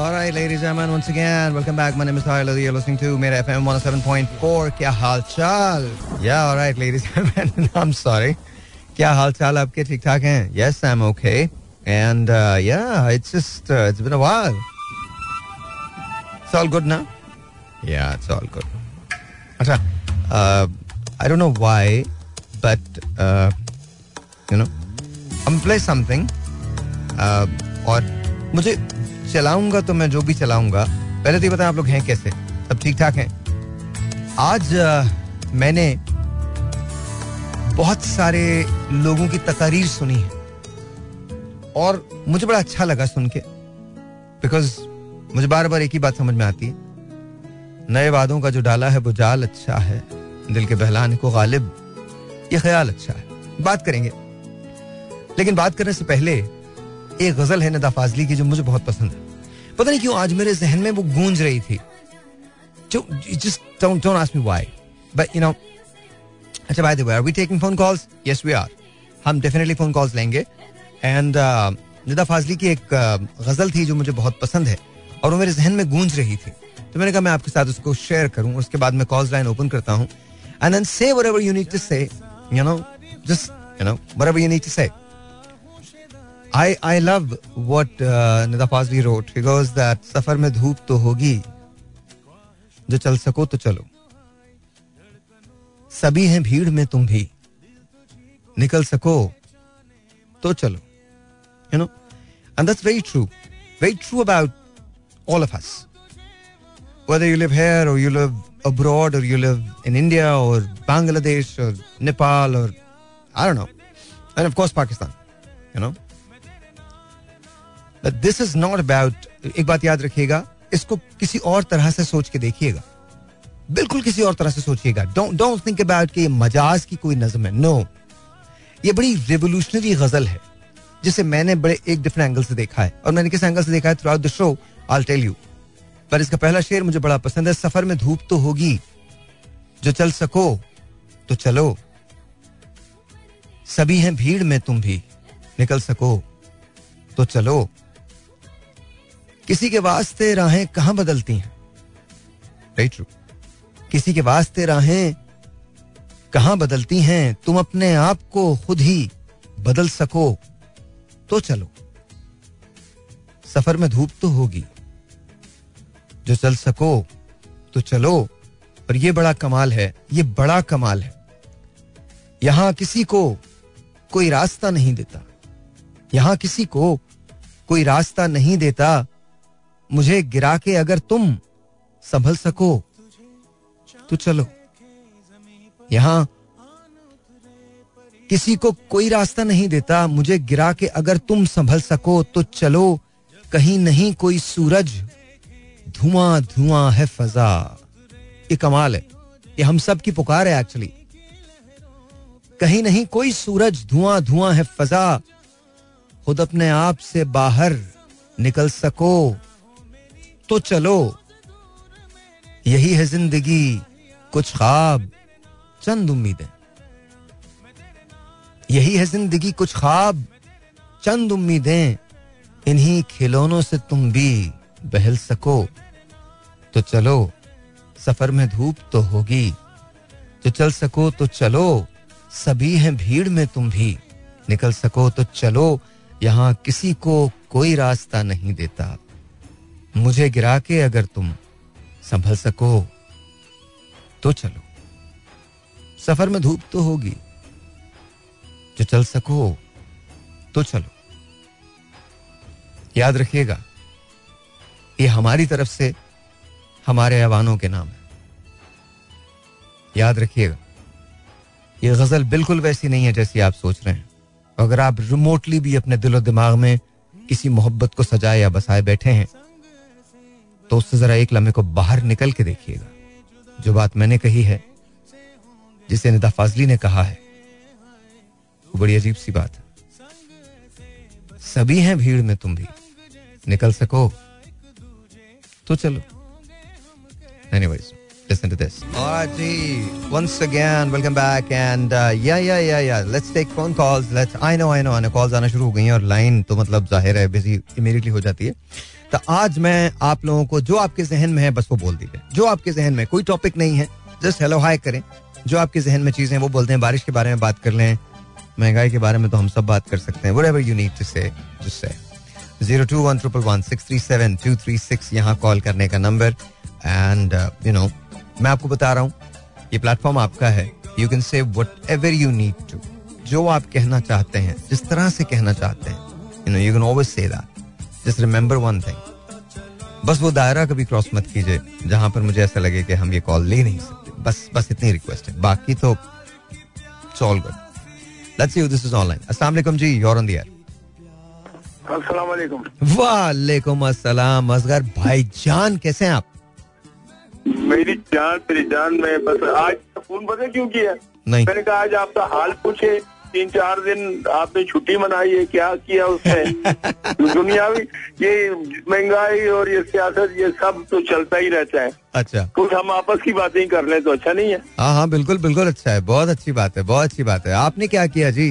All right, ladies and gentlemen, once again, welcome back. My name is Sahir Lodhi. You're listening to Mera FM 107.4. क्या हाल चाल? Yeah, all right, ladies and gentlemen, I'm sorry. क्या हाल चाल आपके? ठीक ठाक हैं? Yes, I'm okay. And yeah, it's just it's been a while. It's all good now. Yeah, it's all good. अच्छा, I don't know why, but you know, I'm play something. और मुझे चलाऊंगा तो मैं जो भी चलाऊंगा, पहले तो ये बताएं आप लोग हैं कैसे, सब ठीक ठाक हैं? आज मैंने बहुत सारे लोगों की तकारीर सुनी है और मुझे बड़ा अच्छा लगा सुन के, बिकॉज मुझे बार बार एक ही बात समझ में आती है, नए वादों का जो डाला है वो जाल अच्छा है, दिल के बहलाने को गालिब ये ख्याल अच्छा है. बात करेंगे, लेकिन बात करने से पहले एक गजल है निदा फाजली की जो मुझे बहुत पसंद है. पता नहीं क्यों आज मेरे जहन में वो गूंज रही थी. Don't ask me why, but you know. अच्छा, by the way, are we taking phone calls? Yes, we are. हम definitely phone calls लेंगे. And निदा फाजली की एक गजल थी जो मुझे बहुत पसंद है और वो मेरे जहन में गूंज रही थी, तो मैंने कहा मैं आपके साथ उसको शेयर करूँ. उसके बाद मैं कॉल्स लाइन ओपन करता हूँ and then say whatever you need to say, you know, just you know whatever you need to say. I love what Nida Fazli wrote. He goes that सफर में धूप तो होगी, जो चल सको तो चलो, सभी हैं भीड़ में तुम भी, निकल सको तो चलो, you know, and that's very true about all of us. Whether you live here or you live abroad or you live in India or Bangladesh or Nepal or I don't know, and of course Pakistan, you know. But this is not about, एक बात याद रखिएगा, इसको किसी और तरह से सोच के देखिएगा, बिल्कुल किसी और तरह से सोचिएगा. Don't think about कि ये मजाज की कोई नज़म है. No, ये बड़ी रेवोल्यूशनरी गजल है जिसे मैंने बड़े एक डिफरेंट एंगल से देखा है, और मैंने किस एंगल से देखा है throughout the show I will tell you. पर इसका पहला शेर मुझे बड़ा पसंद है. सफर में धूप तो होगी, जो चल सको तो चलो, सभी हैं भीड़ में तुम भी, निकल सको तो चलो, किसी के वास्ते राहें कहां बदलती हैं. Very true. किसी के वास्ते राहें कहां बदलती हैं, तुम अपने आप को खुद ही बदल सको तो चलो, सफर में धूप तो होगी, जो चल सको तो चलो. और ये बड़ा कमाल है, ये बड़ा कमाल है. यहां किसी को कोई रास्ता नहीं देता, यहां किसी को कोई रास्ता नहीं देता, मुझे गिरा के अगर तुम संभल सको तो चलो. यहां किसी को कोई रास्ता नहीं देता, मुझे गिरा के अगर तुम संभल सको तो चलो, कहीं नहीं कोई सूरज, धुआं धुआं है फजा. ये कमाल है, ये हम सब की पुकार है एक्चुअली. कहीं नहीं कोई सूरज, धुआं धुआं है फजा, खुद अपने आप से बाहर निकल सको तो चलो. यही है जिंदगी, कुछ ख्वाब चंद उम्मीदें, यही है जिंदगी, कुछ ख्वाब चंद उम्मीदें, इन्हीं खिलौनों से तुम भी बहल सको तो चलो, सफर में धूप तो होगी, तो चल सको तो चलो, सभी हैं भीड़ में तुम भी, निकल सको तो चलो, यहां किसी को कोई रास्ता नहीं देता, मुझे गिरा के अगर तुम संभल सको तो चलो, सफर में धूप तो होगी, जो चल सको तो चलो. याद रखिएगा, ये हमारी तरफ से हमारे ऐवानों के नाम है. याद रखिएगा, ये गजल बिल्कुल वैसी नहीं है जैसी आप सोच रहे हैं. अगर आप रिमोटली भी अपने दिलो दिमाग में किसी मोहब्बत को सजाए या बसाए बैठे हैं, तो उससे जरा एक लम्हे को बाहर निकल के देखिएगा. जो बात मैंने कही है, जिसे निदा फाजली ने कहा है, वो बड़ी अजीब सी बात है. सभी हैं भीड़ में तुम भी, निकल सको तो चलो. Anyways, listen to this. All right, gee. Once again, welcome back. And yeah. Let's take phone calls. Let's. I know. Calls आना शुरू हो गई हैं और line तो मतलब जाहिर है busy immediately हो जाती है. तो आज मैं आप लोगों को जो आपके जहन में है बस वो बोल दीजिए, जो आपके जहन में कोई टॉपिक नहीं है, जस्ट हेलो हाय करें, जो आपके जहन में चीजें वो बोलते हैं, बारिश के बारे में बात कर लें, महंगाई के बारे में तो हम सब बात कर सकते हैं, whatever you need to say just say. 02111637236 यहाँ कॉल करने का नंबर. एंड यू नो मैं आपको बता रहा हूँ ये प्लेटफॉर्म आपका है, you can say whatever you need to, जो आप कहना चाहते हैं जिस तरह से कहना चाहते हैं, you know you can always say that. Just remember one thing, बस वो दायरा कभी क्रॉस मत कीजिए जहाँ पर मुझे ऐसा लगे कि हम ये कॉल ले नहीं सकते. बस इतनी रिक्वेस्ट है, बाकी तो it's all good. Let's see this is online. अस्सलाम वालेकुम जी, you are on the air. अस्सलाम वालेकुम. वालेकुम अस्सलाम. असगर भाई जान कैसे हैं आप? मेरी जान तेरी जान. मैं बस आज फोन पता क्यों किया, मैंने कहा आज आपका हाल पूछे. 3-4 दिन आपने छुट्टी मनाई है, क्या किया उसने? दुनियावी ये महंगाई और ये सियासत ये सब तो चलता ही रहता है. अच्छा, कुछ हम आपस की बातें कर लें तो अच्छा नहीं है? हाँ हाँ बिल्कुल बिल्कुल, अच्छा है, बहुत अच्छी बात है, बहुत अच्छी बात है. आपने क्या किया जी?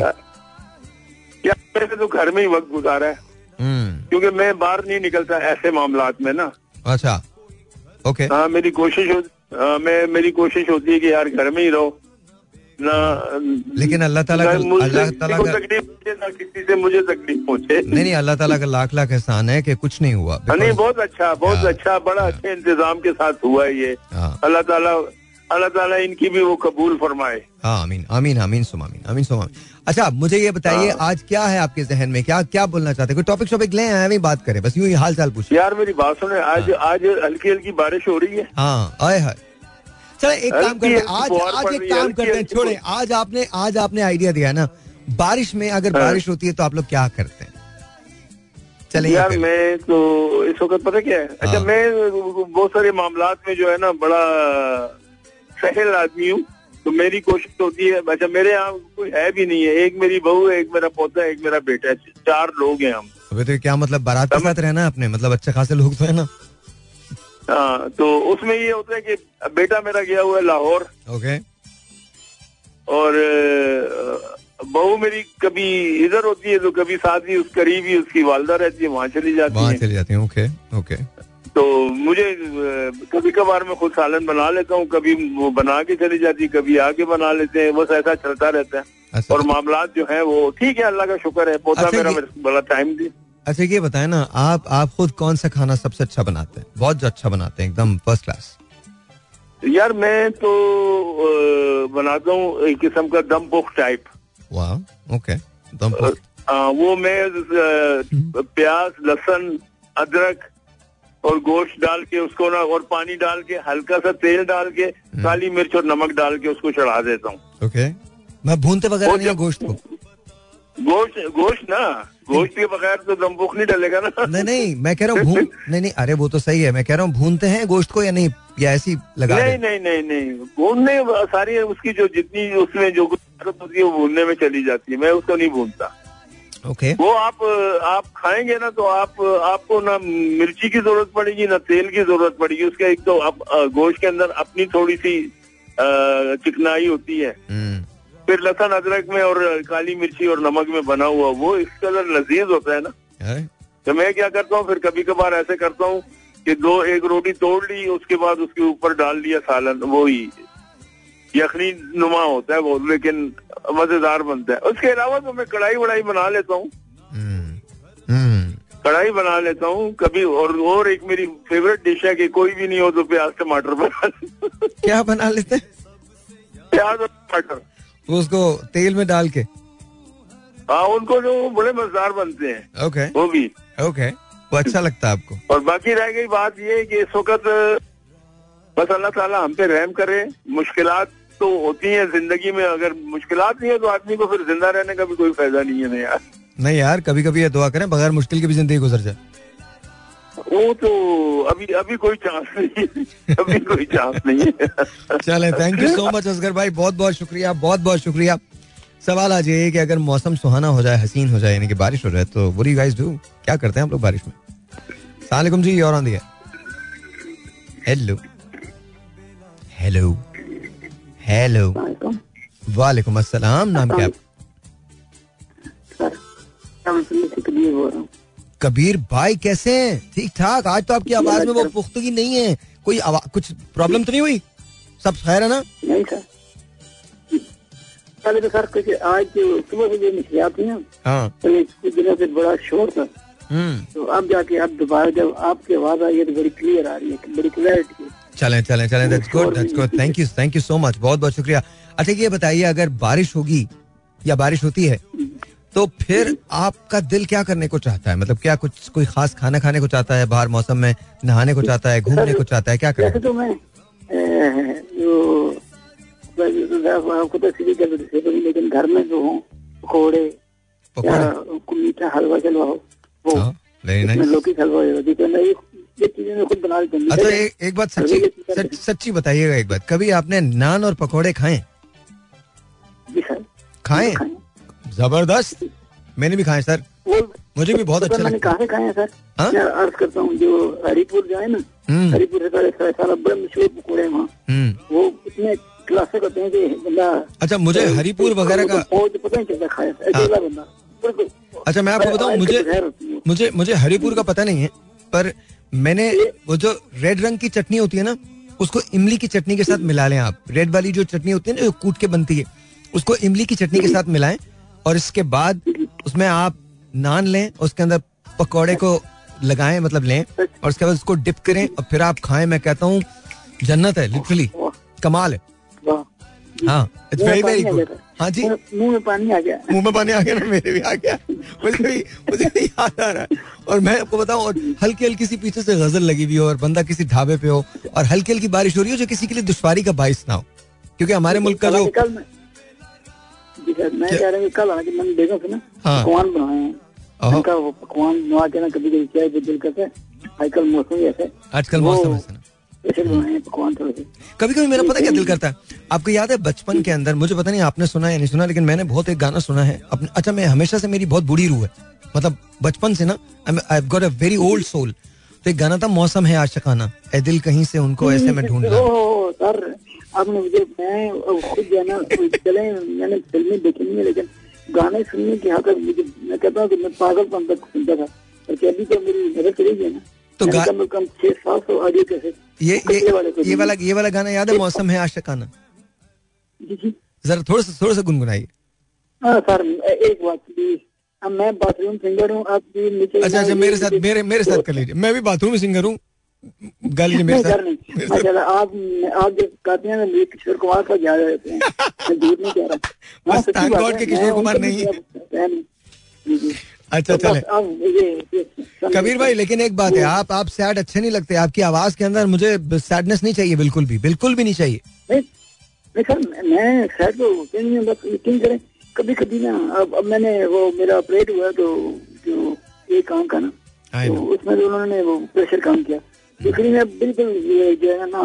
क्या मैंने तो घर में ही वक्त गुजारा है, क्योंकि मैं बाहर नहीं निकलता ऐसे मामलात में ना. अच्छा ओके. हाँ मेरी कोशिश होती है कि यार घर में ही रहो ना, लेकिन अल्लाह ताला किसी से मुझे तकलीफ पहुँचे. नहीं अल्लाह ताला का लाख लाख एहसान है कि कुछ नहीं हुआ. नहीं बहुत अच्छा बड़ा अच्छे इंतजाम के साथ हुआ है ये. अल्लाह ताला इनकी भी वो कबूल फरमाए. हाँ आमीन आमीन आमीन सुम आमीन आमीन सुम आमीन. अच्छा मुझे ये बताइए आज क्या है आपके जहन में, क्या क्या बोलना चाहते हैं? कोई टॉपिक शॉपिक ले आए हैं, बात करें, बस यूं ही हाल चाल पूछे. यार मेरी बात सुने, आज हल्की हल्की बारिश हो रही है. हाँ आए हाय. चलो एक काम करते हैं, आज एक काम करते हैं, छोड़े आज आपने आइडिया दिया ना, बारिश में अगर बारिश होती है तो आप लोग क्या करते हैं? चलिए यार मैं तो इस वक्त पता क्या है, अच्छा मैं बहुत सारे मामलात में जो है ना बड़ा सहल आदमी हूँ, तो मेरी कोशिश होती है. अच्छा मेरे यहाँ कोई है भी नहीं है, एक मेरी बहू है, एक मेरा पोता है, एक मेरा बेटा है, 4 लोग हैं हम. अबे तो क्या मतलब बारात के साथ रहना अपने, मतलब अच्छे खासे लोग तो है ना. हाँ तो उसमें ये होता है कि बेटा मेरा गया हुआ है लाहौर. ओके. और बहू मेरी कभी इधर होती है तो कभी साथ ही उस करीब ही उसकी वालदा रहती है, वहाँ चली जाती है. Okay okay. तो मुझे कभी कभार मैं खुद सालन बना लेता हूँ, कभी वो बना के चली जाती, कभी आके बना लेते हैं, बस ऐसा चलता रहता है. अच्छा, और मामलात जो है वो ठीक है, अल्लाह का शुक्र है. पोता मेरा बड़ा टाइम दे. अच्छा ये बताए ना आप खुद कौन सा खाना सबसे अच्छा बनाते हैं? बहुत अच्छा बनाते हैं, एकदम फर्स्ट क्लास. यार मैं तो बनाता हूँ एक किस्म का दम पोख टाइप. वाह ओके. दम पोख. वो मैं प्याज लहसुन अदरक और गोश्त डाल के उसको ना, और पानी डाल के हल्का सा तेल डाल के काली मिर्च और नमक डाल के उसको चढ़ा देता हूँ. ओके. मैं भूनते वगैरह नहीं गोश्त को. गोश्त ना, गोश्त के बगैर तो दम पोख नहीं डलेगा ना. नहीं मैं कह रहा हूँ नहीं अरे वो तो सही है, मैं कह रहा हूँ भूनते हैं गोश्त को या नहीं, या ऐसी लगा? नहीं भूनने सारी उसकी जो जितनी उसमें जो ताकत होती है वो भूनने में चली जाती है, मैं उसको नहीं भूनता. ओके. वो आप खाएंगे ना तो आपको ना मिर्ची की जरूरत पड़ेगी ना तेल की जरूरत पड़ेगी उसके. एक तो आप गोश्त के अंदर अपनी थोड़ी सी चिकनाई होती है, फिर लहसुन अदरक में और काली मिर्ची और नमक में बना हुआ वो इस कलर लजीज होता है ना. तो मैं क्या करता हूँ फिर कभी कभार ऐसे करता हूँ कि 2-1 रोटी तोड़ ली, उसके बाद उसके ऊपर डाल दिया सालन, वो ही यखनी नुमा होता है वो, लेकिन मजेदार बनता है. उसके अलावा तो मैं कढ़ाई बना लेता हूँ, कभी. और एक मेरी फेवरेट डिश है कि कोई भी नहीं हो तो प्याज टमाटर बना लेते. क्या बना लेते हैं? प्याज और टमाटर उसको तेल में डाल के. हाँ उनको जो बड़े मजेदार बनते हैं. ओके. वो भी ओके, वो अच्छा लगता है आपको. और बाकी रह गई बात ये कि इस वक्त बस अल्लाह ताला हम पे रहम करे. मुश्किलात तो होती हैं जिंदगी में, अगर मुश्किलात नहीं है तो आदमी को फिर जिंदा रहने का भी कोई फायदा नहीं है ना यार. नहीं यार कभी कभी ये दुआ करें बगैर मुश्किल की भी जिंदगी गुजर जाए. वो तो अभी कोई चांस नहीं है, अभी कोई चांस नहीं है. चले thank you so much Asghar भाई, बहुत बहुत शुक्रिया. सवाल आज ये है कि अगर मौसम सुहाना हो जाए, हसीन हो जाए, यानी कि बारिश हो जाए, तो what do you guys do, क्या करते हैं आप लोग बारिश में? अस्सलाम वालेकुम जी, और ऑन द एयर. हेलो वालेकुम अस्सलाम. नाम क्या? कबीर भाई कैसे हैं? ठीक ठाक। आज तो आपकी आवाज में वो पुख्तगी नहीं है, कोई कुछ प्रॉब्लम तो नहीं हुई? सब खैर है ना? नहीं सर, कुछ आज सुबह मुझे मुश्किलात हुई हैं, कुछ दिनों से बड़ा शोर था, तो अब जाके अब दोबारा जब आपकी आवाज आई है तो बड़ी क्लियर आ रही है, बड़ी क्लैरिटी। चलें, that's good. Thank you so much, बहुत बहुत शुक्रिया। अच्छा ये बताइए, अगर बारिश होगी या बारिश होती है तो फिर आपका दिल क्या करने को चाहता है? मतलब क्या कुछ कोई खास खाना खाने को चाहता है, बाहर मौसम में नहाने को चाहता है, घूमने को चाहता है, क्या करना? तो मैं आपको तो सीधी गल बताऊं, लेकिन घर में जो हूँ पकौड़े मीठा हलवा चलवा हो, वो लौकी हलवा खुद बना लेते हैं। अच्छा एक बात सच्ची बताइएगा, एक बात कभी आपने नान और पकौड़े खाए? जी सर, खाए, जबरदस्त। मैंने भी खाए सर, मुझे भी बहुत अच्छा लगता है। खाए सर, मैं अर्ज करता हूँ जो हरीपुर जाए ना, हरीपुर से सारा बड़ा मशहूर पकौड़े हैं वहाँ, वो इतने क्लासिक होते हैं कि बंदा। अच्छा मुझे हरीपुर वगैरह का पता नहीं चलता, खाया अकेला बंदा बिल्कुल। अच्छा मैं आपको बताऊँ, मुझे हरीपुर का पता नहीं है, पर मैंने वो जो रेड रंग की चटनी होती है ना, उसको इमली की चटनी के साथ मिला लें आप। रेड वाली जो चटनी होती है ना, जो कूट के बनती है, उसको इमली की चटनी के साथ मिलाएं, और इसके बाद उसमें आप नान लें, उसके अंदर पकोड़े को लगाएं, मतलब लें, और उसके बाद उसको डिप करें और फिर आप खाएं। मैं कहता हूँ जन्नत है, लिटरली कमाल है। हाँ, इट्स वेरी वेरी गुड। हाँ जी, मुंह में पानी आ गया ना, मेरे भी आ गया, मुझे याद आ रहा है। और मैं आपको बताऊं, और हल्की हल्की सी पीछे से गजल लगी हुई हो, और बंदा किसी ढाबे पे हो और हल्की हल्की बारिश हो रही हो, जो किसी के लिए दुश्वारी का बाइस ना हो, क्योंकि हमारे मुल्क का जो कल आके मैंने देखा था ना, पकवान बनाए वो पकवान बना के ना, कभी कभी क्या दिल करता है, आजकल मौसम ऐसा कभी कभी मेरा पता क्या दिल करता है। आपको याद है बचपन के अंदर, मुझे पता नहीं आपने सुना या नहीं सुना, लेकिन मैंने बहुत एक गाना सुना है अपने। अच्छा मैं हमेशा से, मेरी बहुत बूढ़ी रूह है, मतलब बचपन से ना, I have got a very old soul. तो एक गाना था, मौसम है आशिकाना, ए दिल कहीं से उनको ऐसे में ढूंढ रहा हूं। सर आपने मुझे, मैं खुद जाना चले, मैंने फिल्में देखी नहीं है, लेकिन गाने सुनने की हालत मुझे, मैं कहता हूँ कि मैं पागलपन तक सुनता था, और अभी तो मेरी नजर चली गई ना। तो कम 600-700 ऑडियो कैसे ये वाला गाना याद है, मौसम है आशिकाना? जरा थोड़ा सा गुनगुनाइए। हाँ सर, एक बात प्लीज, मैं बाथरूम सिंगर हूँ, आप भी नीचे। अच्छा मेरे साथ कर लीजिए, मैं भी बाथरूम सिंगर हूँ, गा लीजिए मेरे साथ। आप जब गाते हैं ना, किशोर कुमार का याद रहते हैं, मैं झूठ नहीं कह रहा, तानकोट के किशोर कुमार नहीं। अच्छा चले कबीर भाई, लेकिन एक बात है, आप सैड अच्छे नहीं लगते, आपकी आवाज के अंदर मुझे सैडनेस नहीं चाहिए, बिल्कुल भी नहीं चाहिए। नहीं सर, मैं सैड तो होते नहीं, बस यकीन करें कभी कभी ना। अब मैंने वो, मेरा ऑपरेट हुआ तो जो एक आंख का ना, उसमें उन्होंने वो प्रेशर काम किया, इसलिए मैं बिल्कुल जो है ना,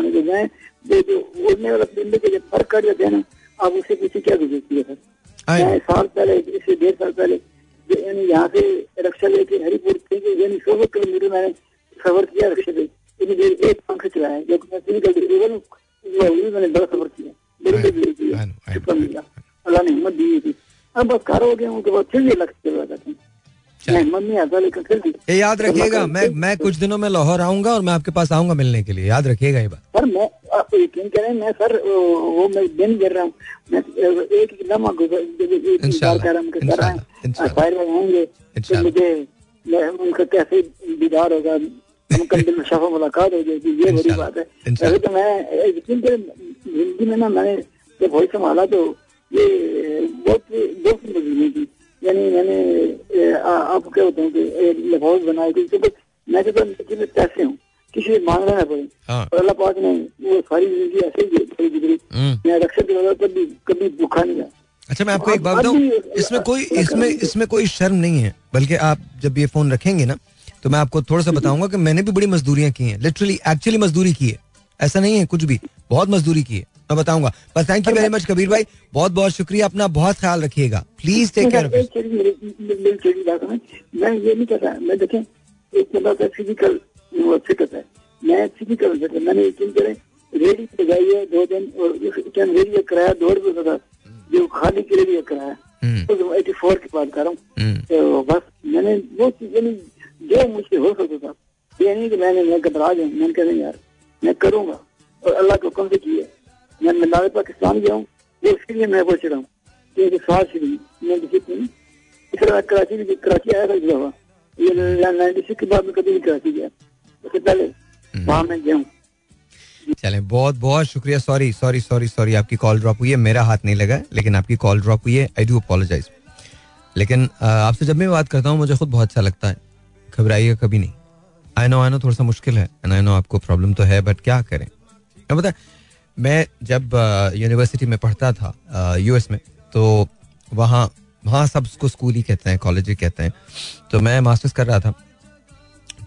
उड़ने वाला पिंड के जब फर्क कट जाते हैं ना, आप उससे पीछे क्या गुजरती है सर। साल पहले, इससे 1.5 साल पहले, यानी यहाँ से रक्षा लेके हरिपुर 100 किलोमीटर मैंने सफर किया रक्षा पे, इतनी देर एक पंख चलाया, जबकि मैं फिजिकल डिसेबल हूँ, मैंने बड़ा सफर किया, बड़ी किया, अल्लाह ने हिम्मत दी थी। अब बस कार हो गए उनके बाद फिर भी लक्ष्य चला जाते हैं, हिम्मत नहीं आता, लेकिन फिर भी याद रखिएगा, मैं कुछ दिनों में लाहौर आऊंगा और मैं आपके पास आऊंगा मिलने के लिए, याद रखिएगा ये बात। सर मैं, आप यकीन करें, मैं सर वो मैं दिन गिर रहा हूँ, मैं एक लम्हा मुझे उनका कैसे दीदार होगा, मुलाकात हो जाएगी, ये बड़ी बात है। अभी तो मैं यकीन करें, जिंदगी में ना मैंने जब वही संभाला तो ये बहुत मजबूरी थी, यानी मैंने आप क्या होते हैं कि लाहौर बनाए, क्योंकि मैं तो पैसे हूँ, किसी मांग रहा पड़े, और अल्लाह पाक ने वो सारी जिंदगी ऐसे ही गुजरी, मैं रक्षा दिला, कभी भूखा नहीं रहा। अच्छा मैं आपको एक बात बताऊँ, इसमें कोई शर्म नहीं है, बल्कि आप जब ये फोन रखेंगे ना, तो मैं आपको थोड़ा सा बताऊंगा कि मैंने भी बड़ी मजदूरियाँ की हैं, लिटरली एक्चुअली मजदूरी की है, ऐसा नहीं है कुछ भी, बहुत मजदूरी की है, मैं बताऊंगा बस। Thank you very much Kabir भाई, बहुत बहुत शुक्रिया, अपना बहुत ख्याल रखिएगा, प्लीज टेक केयर। मैं ये नहीं कहता, मैं देखें एक बंदा फिजिकल फिट होता है, मैं फिजिकल फिट, मैंने यकीन करें रेडी लगाई है 2 दिन, और रेडी कराया 2 रुपये का था, जो खाली के रेडी कराया 84 की बात कर रहा हूँ, बस मैंने वो चीजें जो मुझसे हो सकता था, ये नहीं कि मैं घबरा जाऊँ, मैंने कह यार मैं करूँगा और अल्लाह के हुक्म से किया। मैं मिलावे पाकिस्तान गया हूँ, इसके लिए मैं पूछ रहा हूँ कि साथ ही मैं इस तरह कराची आया था इस दफा, ये 96 के बाद में कभी नहीं कराची गया, उससे पहले वहाँ मैं गया हूँ। चले बहुत बहुत शुक्रिया, सॉरी आपकी कॉल ड्रॉप हुई है, मेरा हाथ नहीं लगा लेकिन आपकी कॉल ड्रॉप हुई है, आई डू अपोलोजाइज। लेकिन आपसे जब मैं बात करता हूँ मुझे खुद बहुत अच्छा लगता है, घबराइएगा कभी नहीं। आई नो थोड़ा सा मुश्किल है एंड आई नो आपको प्रॉब्लम तो है, बट क्या करें। मैं पता मैं जब यूनिवर्सिटी में पढ़ता था यूएस में, तो वहाँ सब उसको स्कूल ही कहते हैं, कॉलेज ही कहते हैं, तो मैं मास्टर्स कर रहा था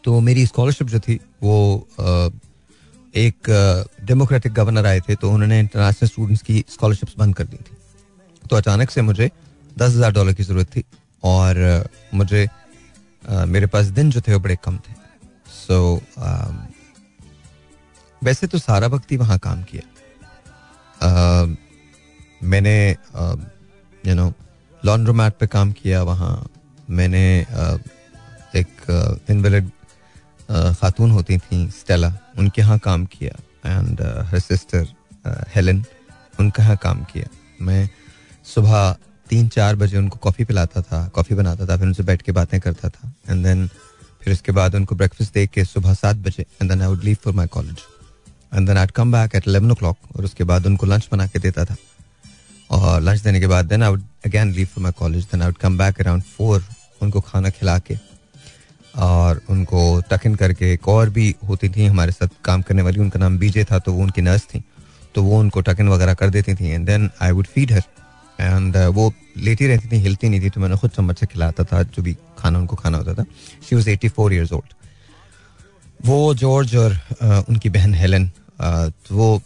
तो मेरी स्कॉलरशिप जो थी वो एक डेमोक्रेटिक गवर्नर आए थे तो उन्होंने इंटरनेशनल स्टूडेंट्स की स्कॉलरशिप्स बंद कर दी थी। तो अचानक से मुझे $10,000 की ज़रूरत थी और मुझे मेरे पास दिन जो थे वो बड़े कम थे। सो वैसे तो सारा वक्त ही वहाँ काम किया मैंने, यू नो लॉन्ड्रोमैट पे काम किया वहाँ, मैंने एक इनवेलिड खातून होती थी स्टेला, उनके यहाँ काम किया एंड हर सिस्टर हेलन उनके यहाँ काम किया। मैं सुबह 3-4 बजे उनको कॉफ़ी पिलाता था, कॉफ़ी बनाता था, फिर उनसे बैठ के बातें करता था एंड देन फिर उसके बाद उनको ब्रेकफास्ट दे के सुबह 7 बजे and then I would leave for my college and then I come back at 11 o'clock और उसके बाद उनको लंच बना के देता था और लंच देने के बाद then I would again leave for my college, then I would come back around 4 उनको खाना खिला के और उनको टक इन करके। एक और भी होती थी हमारे साथ काम करने वाली, उनका नाम बीजे था, तो वो उनकी नर्स थी तो वो उनको टक इन वगैरह कर देती थी and then I would feed her and वो लेटी रहती थी, हिलती नहीं थी, तो मैंने खुद चम्मच से खिलाता था जो भी खाना उनको खाना होता था। She was 84 years old। वो जॉर्ज और उनकी बहन हेलन, वो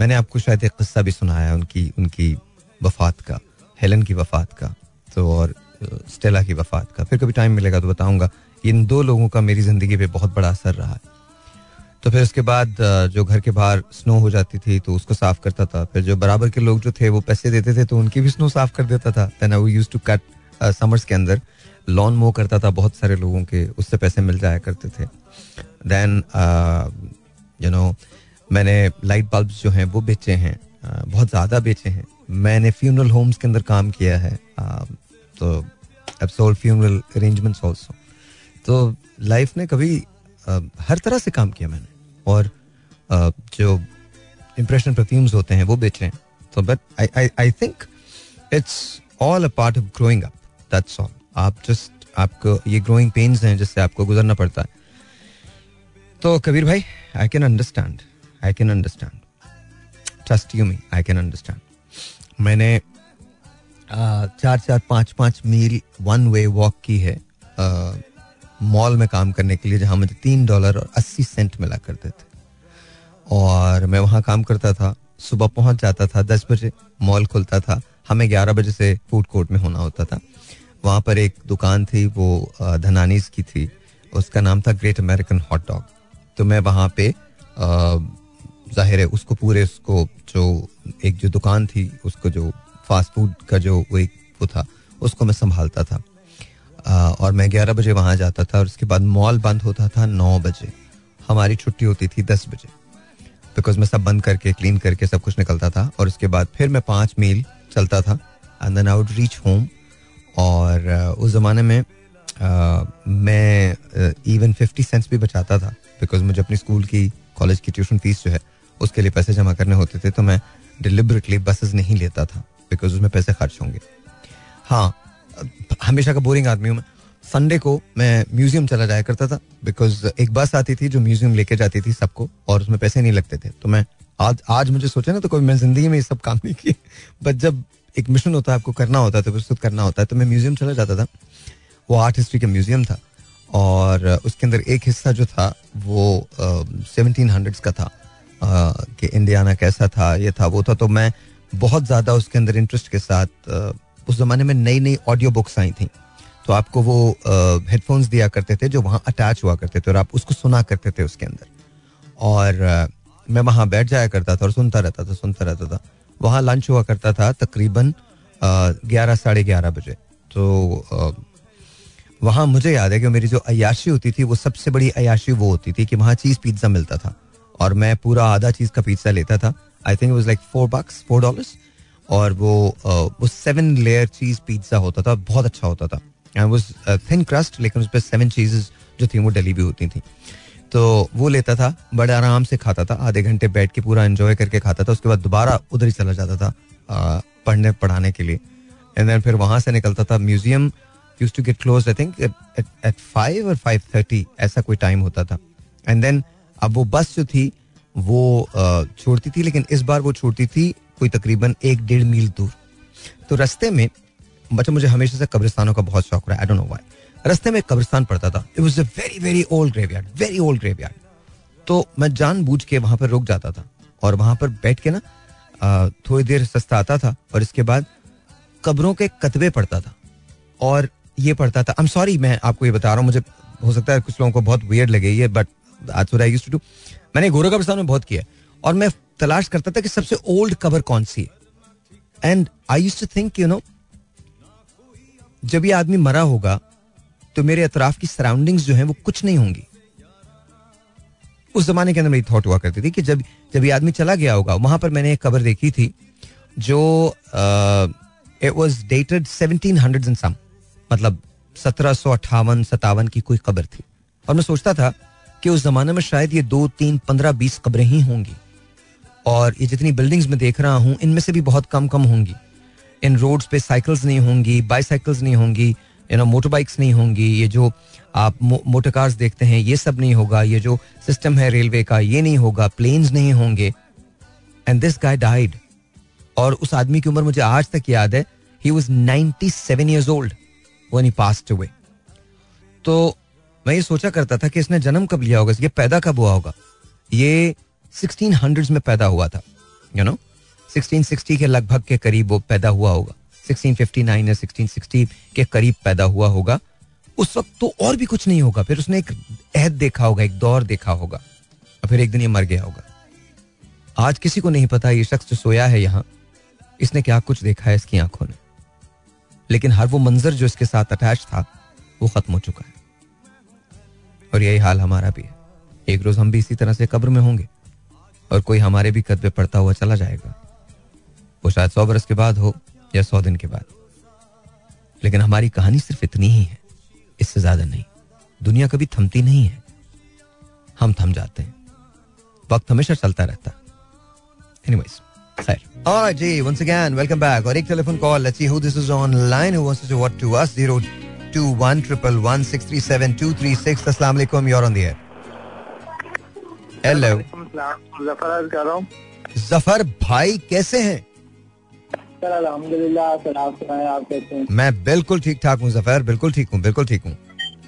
मैंने आपको शायद एक किस्सा भी सुनाया उनकी वफ़ात का, हेलन की वफ़ात का तो और स्टेला की वफ़ात का, फिर कभी टाइम मिलेगा तो बताऊंगा। इन दो लोगों का मेरी ज़िंदगी पे बहुत बड़ा असर रहा है। तो फिर उसके बाद जो घर के बाहर स्नो हो जाती थी तो उसको साफ़ करता था, फिर जो बराबर के लोग जो थे वो पैसे देते थे तो उनकी भी स्नो साफ़ कर देता था। Then I used to cut summers के अंदर लॉन मो करता था बहुत सारे लोगों के, उससे पैसे मिल जाया करते थे। दैन यू नो मैंने लाइट बल्ब्स जो हैं वो बेचे हैं, बहुत ज़्यादा बेचे हैं। मैंने फ्यूनरल होम्स के अंदर काम किया है तो एब्सोल्यूट फ्यूनरल अरेंजमेंट्स ऑल्सो। तो लाइफ ने कभी हर तरह से काम किया मैंने और जो इम्प्रेशन परफ्यूम्स होते हैं वो बेचे हैं। तो but I think it's all a part of growing up, that's all. आप जस्ट आपको ये ग्रोइंग पेन्स हैं जिससे आपको गुजरना पड़ता है। तो कबीर भाई I can understand, trust you me, I can understand. मैंने 4-5 मील 1-वे वॉक की है मॉल में काम करने के लिए, जहाँ मुझे $3.80 मिला करते थे और मैं वहाँ काम करता था। सुबह पहुँच जाता था 10 बजे, मॉल खुलता था, हमें 11 बजे से फूड कोर्ट में होना होता था। वहाँ पर एक दुकान थी वो धनानीज़ की थी, उसका नाम था ग्रेट अमेरिकन हॉट डॉग। तो मैं वहाँ पे ज़ाहिर है उसको पूरे उसको जो एक जो दुकान थी उसको जो फास्ट फूड का जो वो था उसको मैं संभालता था और मैं 11 बजे वहाँ जाता था और उसके बाद मॉल बंद होता था 9 बजे, हमारी छुट्टी होती थी 10 बजे बिकॉज मैं सब बंद करके क्लीन करके सब कुछ निकलता था। और उसके बाद फिर मैं 5 मील चलता था and then I would reach home. और उस ज़माने में मैं इवन 50 सेंट्स भी बचाता था बिकॉज मुझे अपनी स्कूल की कॉलेज की ट्यूशन फीस जो है उसके लिए पैसे जमा करने होते थे, तो मैं डिलिबरेटली बसेस नहीं लेता था बिकॉज उसमें पैसे खर्च होंगे। हाँ, हमेशा का बोरिंग आदमी हूँ मैं। संडे को मैं म्यूजियम चला जाया करता था बिकॉज एक बस आती थी जो म्यूजियम लेके जाती थी सबको और उसमें पैसे नहीं लगते थे। तो मैं आज मुझे सोचे ना तो कोई मैं जिंदगी में ये सब काम नहीं किए, बट जब एक मिशन होता है आपको करना होता है तो प्रस्तुत करना होता है, तो मैं म्यूजियम चला जाता था। वो आर्ट हिस्ट्री का म्यूजियम था और उसके अंदर एक हिस्सा जो था वो 1700s का था कि इंडियाना कैसा था, ये था वो था। तो मैं बहुत ज़्यादा उसके अंदर इंटरेस्ट के साथ उस ज़माने में नई नई ऑडियो बुक्स आई थी तो आपको वो हेडफोन्स दिया करते थे जो वहाँ अटैच हुआ करते थे और आप उसको सुना करते थे उसके अंदर। और मैं वहाँ बैठ जाया करता था और सुनता रहता था। वहाँ लंच हुआ करता था तकरीबन 11-11:30 बजे। तो वहाँ मुझे याद है कि मेरी जो अयाशी होती थी वो सबसे बड़ी अयाशी वो होती थी कि वहाँ चीज़ पिज्ज़ा मिलता था और मैं पूरा आधा चीज़ का पिज्ज़ा लेता था. I think it was like $4, और वो 7 लेयर चीज़ पिज्ज़ा होता था, बहुत अच्छा होता था. एंड वाज थिन क्रस्ट, लेकिन उस पर 7 चीज़ेस जो थी वो डली भी होती थी. तो वो लेता था, बड़े आराम से खाता था, आधे घंटे बैठ के पूरा एंजॉय करके खाता था. उसके बाद दोबारा उधर ही चला जाता था पढ़ने पढ़ाने के लिए. एंड देन फिर वहाँ से निकलता था. Museum use to get close I think at 5 or 5:30, ऐसा कोई टाइम होता था. एंड देन अब वो बस जो थी वो छोड़ती थी, लेकिन इस बार वो छोड़ती थी कोई तकरीबन 1-1.5 मील दूर. तो रास्ते में, बच्चा मुझे हमेशा से कब्रिस्तानों का बहुत शौक रहा, आई डोंट नो व्हाई. रास्ते में एक कब्रिस्तान पड़ता था, it was a very very old graveyard. तो मैं जानबूझ के वहाँ पर रुक जाता था और वहाँ पर बैठ के ना थोड़ी देर सस्ताता था, और इसके बाद कब्रों के कतबे पढ़ता था और ये पढ़ता था. आई एम सॉरी, मैं आपको ये बता रहा हूँ, मुझे हो सकता है कुछ लोगों को बहुत वियर्ड लगे ये, but that's what I used to do. मैंने गोरा कब्रिस्तान में बहुत किया और मैं तलाश करता था कि सबसे ओल्ड कब्र कौन सी है. And I used to think, you know, जब ये आदमी मरा होगा तो मेरे अतराफ की सराउंडिंग्स जो हैं वो कुछ नहीं होंगी. उस जमाने के अंदर मेरी थॉट हुआ करती थी कि जब ये आदमी चला गया होगा. वहां पर मैंने एक कब्र देखी थी जो it was dated 1700 and some, मतलब 1758-57 की कोई कब्र थी. और मैं सोचता था कि उस जमाने में शायद ये 2, 3, 15, 20 कब्रें ही होंगी, और ये जितनी बिल्डिंग्स में देख रहा हूँ इनमें से भी बहुत कम होंगी. इन रोड्स पे साइकिल्स नहीं होंगी, बाईसाइकिल्स नहीं होंगी, यू नो, मोटर बाइक्स नहीं होंगी, ये जो आप मोटर कार्स देखते हैं ये सब नहीं होगा, ये जो सिस्टम है रेलवे का ये नहीं होगा, प्लेन्स नहीं होंगे. And this guy died. और उस आदमी की उम्र मुझे आज तक याद है, he was 97 years old when he passed away. तो मैं ये सोचा करता था कि इसने जन्म कब लिया होगा, ये पैदा कब हुआ होगा. ये 1600s में पैदा हुआ था, यू नो, 1660 के लगभग के करीब वो पैदा हुआ होगा, 1659 या 1660 के करीब पैदा हुआ होगा. उस वक्त तो और भी कुछ नहीं होगा. फिर उसने एक अहद देखा होगा, एक दौर देखा होगा, और फिर एक दिन ये मर गया होगा. आज किसी को नहीं पता ये शख्स जो सोया है यहाँ, इसने क्या कुछ देखा है इसकी आंखों ने, लेकिन हर वो मंजर जो इसके साथ अटैच था वो खत्म हो चुका है. और यही हाल हमारा भी है. एक रोज हम भी इसी तरह से कब्र में होंगे और कोई हमारे भी कदम पे पड़ता हुआ चला जाएगा. वो शायद 100 बरस के बाद हो या 100 दिन के बाद, लेकिन हमारी कहानी सिर्फ इतनी ही है, इससे ज्यादा नहीं. दुनिया कभी थमती नहीं है, हम थम जाते हैं, वक्त हमेशा चलता रहता. एनीवेज, और जी, once again, welcome back. और एक telephone call, let's see who this is online, who wants to what to us. 02111637236. अस्सलाम वालेकुम, you're on the air. Hello. Zafar कर रहा हूँ. ज़फर भाई कैसे हैं? सर अल्हम्दुलिल्लाह, आप सुनाएं, आप कैसे हैं? मैं बिल्कुल ठीक ठाक हूँ ज़फर, बिल्कुल ठीक हूँ.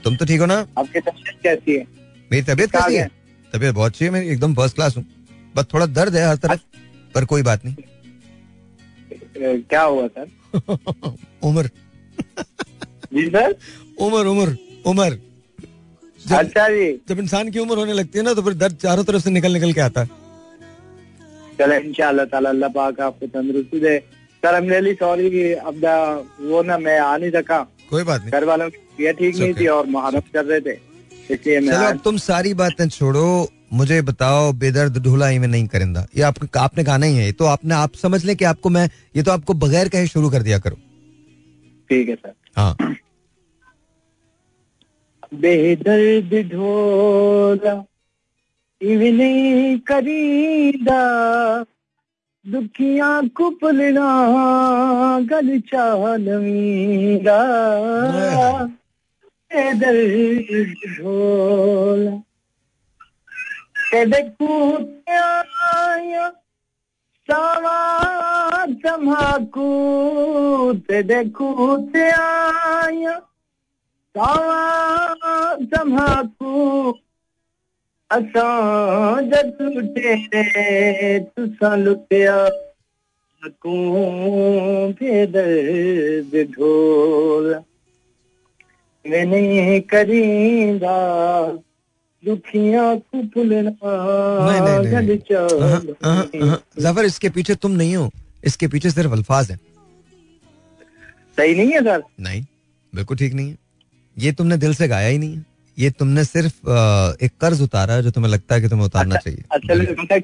तुम तो ठीक हो ना? आपकी तबीयत कैसी है? मेरी तबीयत कैसी है? तबीयत बहुत अच्छी है मेरी, एकदम फर्स्ट क्लास हूँ, बस थोड़ा दर्द है हर तरफ, पर कोई बात नहीं. क्या हुआ सर? उम्र. जी सर, उम्र. अच्छा जी, जब इंसान की उम्र होने लगती है ना तो फिर दर्द चारों तरफ से निकल के आता है. चलो इंशाल्लाह ताला अल्लाह पाक आपको तंदुरुस्ती दे. सर हम रियली सॉरी कि अब वो ना मैं आ नहीं सका. कोई बात नहीं, घर वालों की ये ठीक नहीं थी और महारत कर रहे थे, इसलिए मैं. चलो तुम सारी बातें छोड़ो, मुझे बताओ, बेदर्द ढुलाई में नहीं करेंदा, ये आपने गाना ही है, तो आपने आप समझ लें कि आपको मैं ये तो आपको बगैर कहे शुरू कर दिया करो. ठीक है सर. हाँ. बेदर्द ढोला इवनिंग करीदा दुखिया कुपलना गल चालमीरा बेदर्द ढोला आया सावा धमाकू आया सावा धमाकू असां टूटे तुसां लुटिया सकूं बेदर्द ढोला मैंने करींदा ज़फर, इसके पीछे तुम नहीं हो, इसके पीछे सिर्फ अल्फाज हैं. सही नहीं है सर? नहीं, बिल्कुल ठीक नहीं है. ये तुमने दिल से गाया ही नहीं है, ये तुमने सिर्फ एक कर्ज उतारा है जो तुम्हें लगता है कि तुम्हें उतारना चाहिए. अच्छा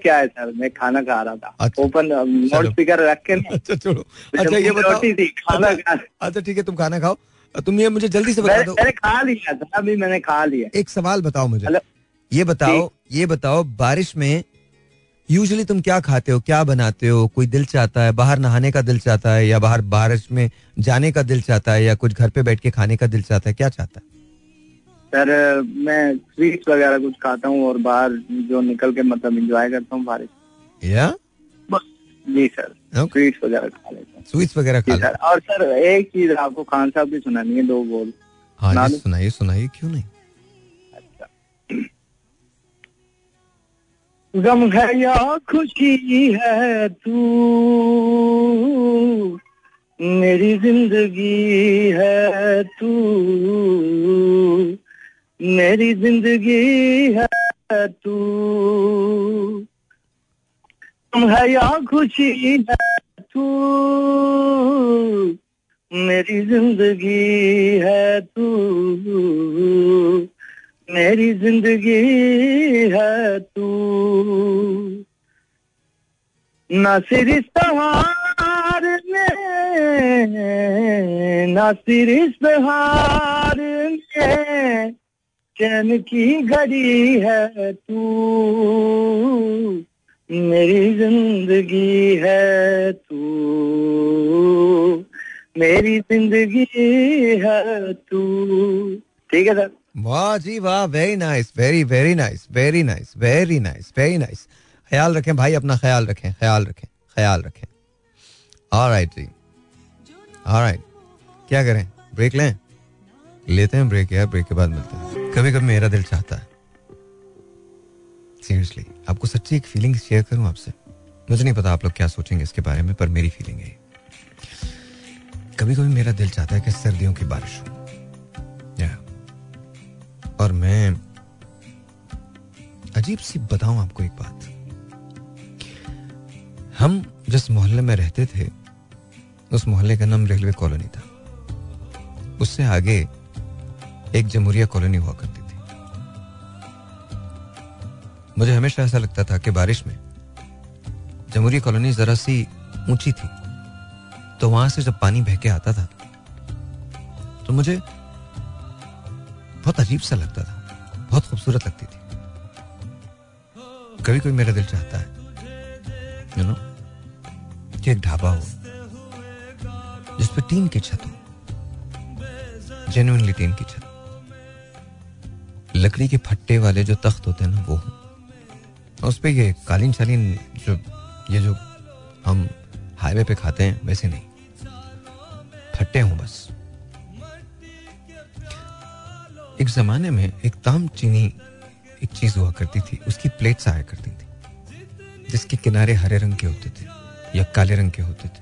क्या है सर, मैं खाना खा रहा था, ओपन लाउड स्पीकर रख के. अच्छा छोड़ो, अच्छा ये बताओ. अच्छा ठीक है, तुम खाना खाओ. तुम ये मुझे जल्दी से बता दो. मैंने खा लिया था, अभी मैंने खा लिया. एक सवाल बताओ मुझे, ये बताओ बारिश में यूजुअली तुम क्या खाते हो, क्या बनाते हो? कोई दिल चाहता है बाहर नहाने का, दिल चाहता है या बाहर बारिश में जाने का दिल चाहता है, या कुछ घर पे बैठ के खाने का दिल चाहता है, क्या चाहता है? सर मैं स्वीट्स वगैरह कुछ खाता हूँ और बाहर जो निकल के मतलब एंजॉय करता हूँ बारिश. या जी सर, स्वीट्स वगैरह खा लेता हूँ. स्वीट्स वगैरह खा लेता हूँ. और सर एक चीज आपको खान साहब की सुनानी है, दो बोल. हाँ सुनाइए सुनाइए, क्यों नहीं. गम है या खुशी है तू मेरी जिंदगी है, तू मेरी जिंदगी है, तू गम है या खुशी है तू मेरी जिंदगी है, तू मेरी जिंदगी है, तू ना सिरिश्तेहार में, ना सिरिश्तेहार में चैन की घड़ी है, तू मेरी जिंदगी है, तू मेरी जिंदगी है, तू. ठीक है सर. वाह जी वाह, very nice, very very nice, very nice, very nice, very nice. ख्याल रखें भाई, अपना ख्याल रखें, ख्याल रखें, ख्याल रखें. ऑलराइट जी, ऑलराइट. क्या करें, ब्रेक लें? लेते हैं ब्रेक यार, ब्रेक के बाद मिलते हैं. कभी कभी मेरा दिल चाहता है, सीरियसली आपको सच्ची एक फीलिंग शेयर करूं आपसे. मुझे नहीं पता आप लोग क्या सोचेंगे इसके बारे में, पर मेरी फीलिंग है. कभी कभी मेरा दिल चाहता है कि सर्दियों की बारिश हो, और मैं अजीब सी बताऊं आपको एक बात. हम जिस मोहल्ले में रहते थे उस मोहल्ले का नाम रेलवे कॉलोनी था. उससे आगे एक जमुरिया कॉलोनी हुआ करती थी. मुझे हमेशा ऐसा लगता था कि बारिश में जमुरिया कॉलोनी जरा सी ऊंची थी, तो वहां से जब पानी बह के आता था तो मुझे बहुत अजीब सा लगता था, बहुत खूबसूरत लगती थी. कभी कभी मेरा दिल चाहता है यू नो कि एक ढाबा हो जिसपे टीन की छत हो, जेन्युइनली टीन की छत, लकड़ी के फट्टे वाले जो तख्त होते हैं ना वो हो, उस पर ये कालीन शालीन जो ये जो हम हाईवे पे खाते हैं वैसे नहीं, फट्टे हों बस. एक जमाने में एक ताम चीनी एक चीज हुआ करती थी, उसकी प्लेट्स आया करती थी जिसके किनारे हरे रंग के होते थे या काले रंग के होते थे,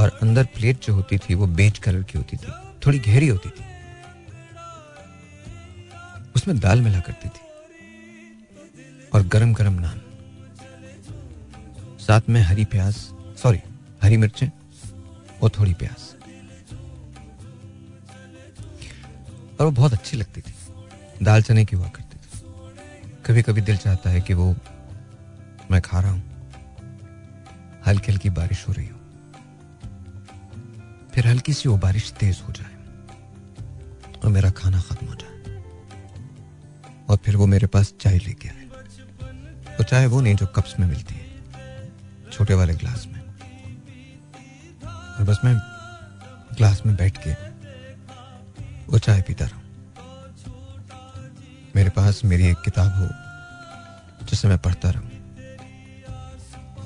और अंदर प्लेट जो होती थी वो बेज कलर की होती थी, थोड़ी गहरी होती थी. उसमें दाल मिला करती थी और गरम गरम नान, साथ में हरी मिर्चें और थोड़ी प्याज, और वो बहुत अच्छी लगती थी. दाल चने की हुआ करती थी. कभी कभी दिल चाहता है कि वो मैं खा रहा हूं, हल्की हल्की बारिश हो रही हो, फिर हल्की सी वो बारिश तेज हो जाए और मेरा खाना खत्म हो जाए, और फिर वो मेरे पास चाय लेके आए. तो चाय वो नहीं जो कप्स में मिलती है, छोटे वाले ग्लास में, और बस मैं ग्लास में बैठ के वो चाय पीता रहूं. मेरे पास मेरी एक किताब हो जिसे मैं पढ़ता रहूं,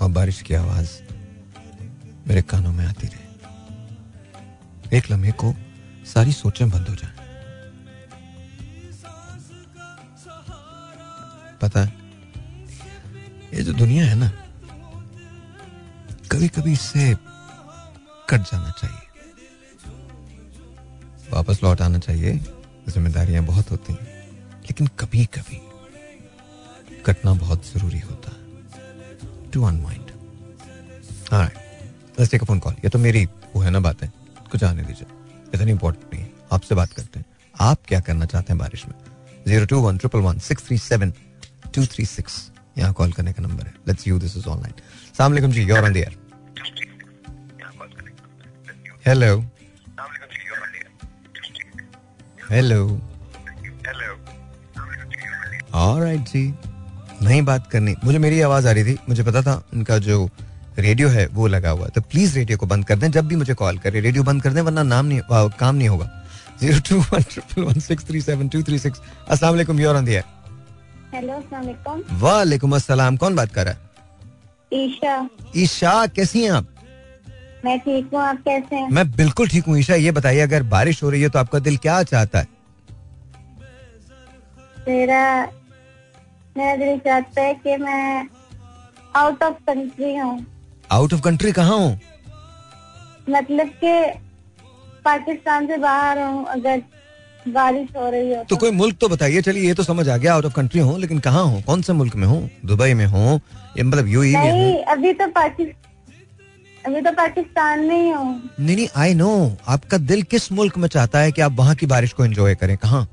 और बारिश की आवाज मेरे कानों में आती रहे. एक लम्हे को सारी सोचें बंद हो जाएं. पता है ये जो दुनिया है ना, कभी कभी इससे कट जाना चाहिए, वापस लौट आना चाहिए. जिम्मेदारियां बहुत होती हैं, लेकिन कभी कभी कटना बहुत जरूरी होता है to unwind. Alright, let's take a phone call. ये तो मेरी वो है ना बातें, कुछ आने दीजिए, इतनी इंपॉर्टेंट नहीं है. आपसे बात करते हैं, आप क्या करना चाहते हैं बारिश में. 02111163723 यहाँ कॉल करने का नंबर है. Let's you this is online. अस्सलाम वालेकुम जी, you are on the air. Hello hello alright जी, नहीं बात करनी. मुझे मेरी आवाज आ रही थी, मुझे पता था उनका जो रेडियो है वो लगा हुआ है, तो प्लीज रेडियो को बंद कर दें. जब भी मुझे कॉल करें रेडियो बंद कर दें, वरना नाम नहीं काम नहीं होगा. 02111637236. अस्सलाम वालेकुम, you are on the air. Hello अस्सलाम वालेकुम. वालेकुम अस्सलाम, कौन बात कर रहा है? ईशा. ईशा कैसी हैं आप? मैं ठीक हूँ, आप कैसे हैं? मैं बिल्कुल ठीक हूँ. ईशा ये बताइए, अगर बारिश हो रही है तो आपका दिल क्या चाहता है? मेरा दिल चाहता है कि मैं आउट ऑफ कंट्री हूँ. आउट ऑफ कंट्री कहाँ हूँ? मतलब कि पाकिस्तान से बाहर हूँ. अगर बारिश हो रही हो तो कोई मुल्क तो बताइए. चलिए ये तो समझ आ गया आउट ऑफ कंट्री हूँ, लेकिन कहाँ हूँ, कौन से मुल्क में हूँ? दुबई में हूँ, मतलब यूएई में हूँ? अभी तो पाकिस्तान में ही हूँ. नहीं, आई नो, आपका दिल किस मुल्क में चाहता है कि आप वहाँ की बारिश को एंजॉय करें? कहाँ?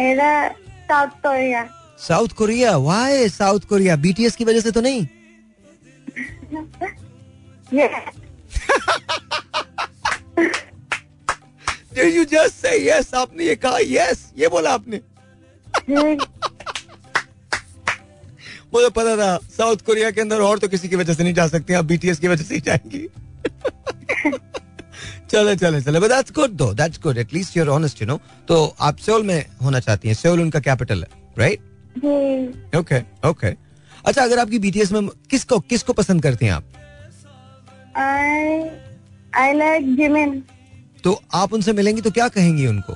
South Korea. South Korea? Why South Korea? BTS की वजह से तो नहीं? Did you just say yes? आपने ये कहा yes, ये बोला आपने. मुझे पता था साउथ कोरिया के अंदर और तो किसी की वजह से नहीं जा सकते, आप बीटीएस की वजह से ही जाएंगी. चले that's good though, that's good, at least you're honest, you know. तो आप सेउल में होना चाहती हैं? सेउल उनका कैपिटल है, राइट? ओके. अच्छा, अगर आपकी बीटीएस में किसको पसंद करती हैं आप? I like Jimin. तो आप उनसे मिलेंगी तो क्या कहेंगी उनको?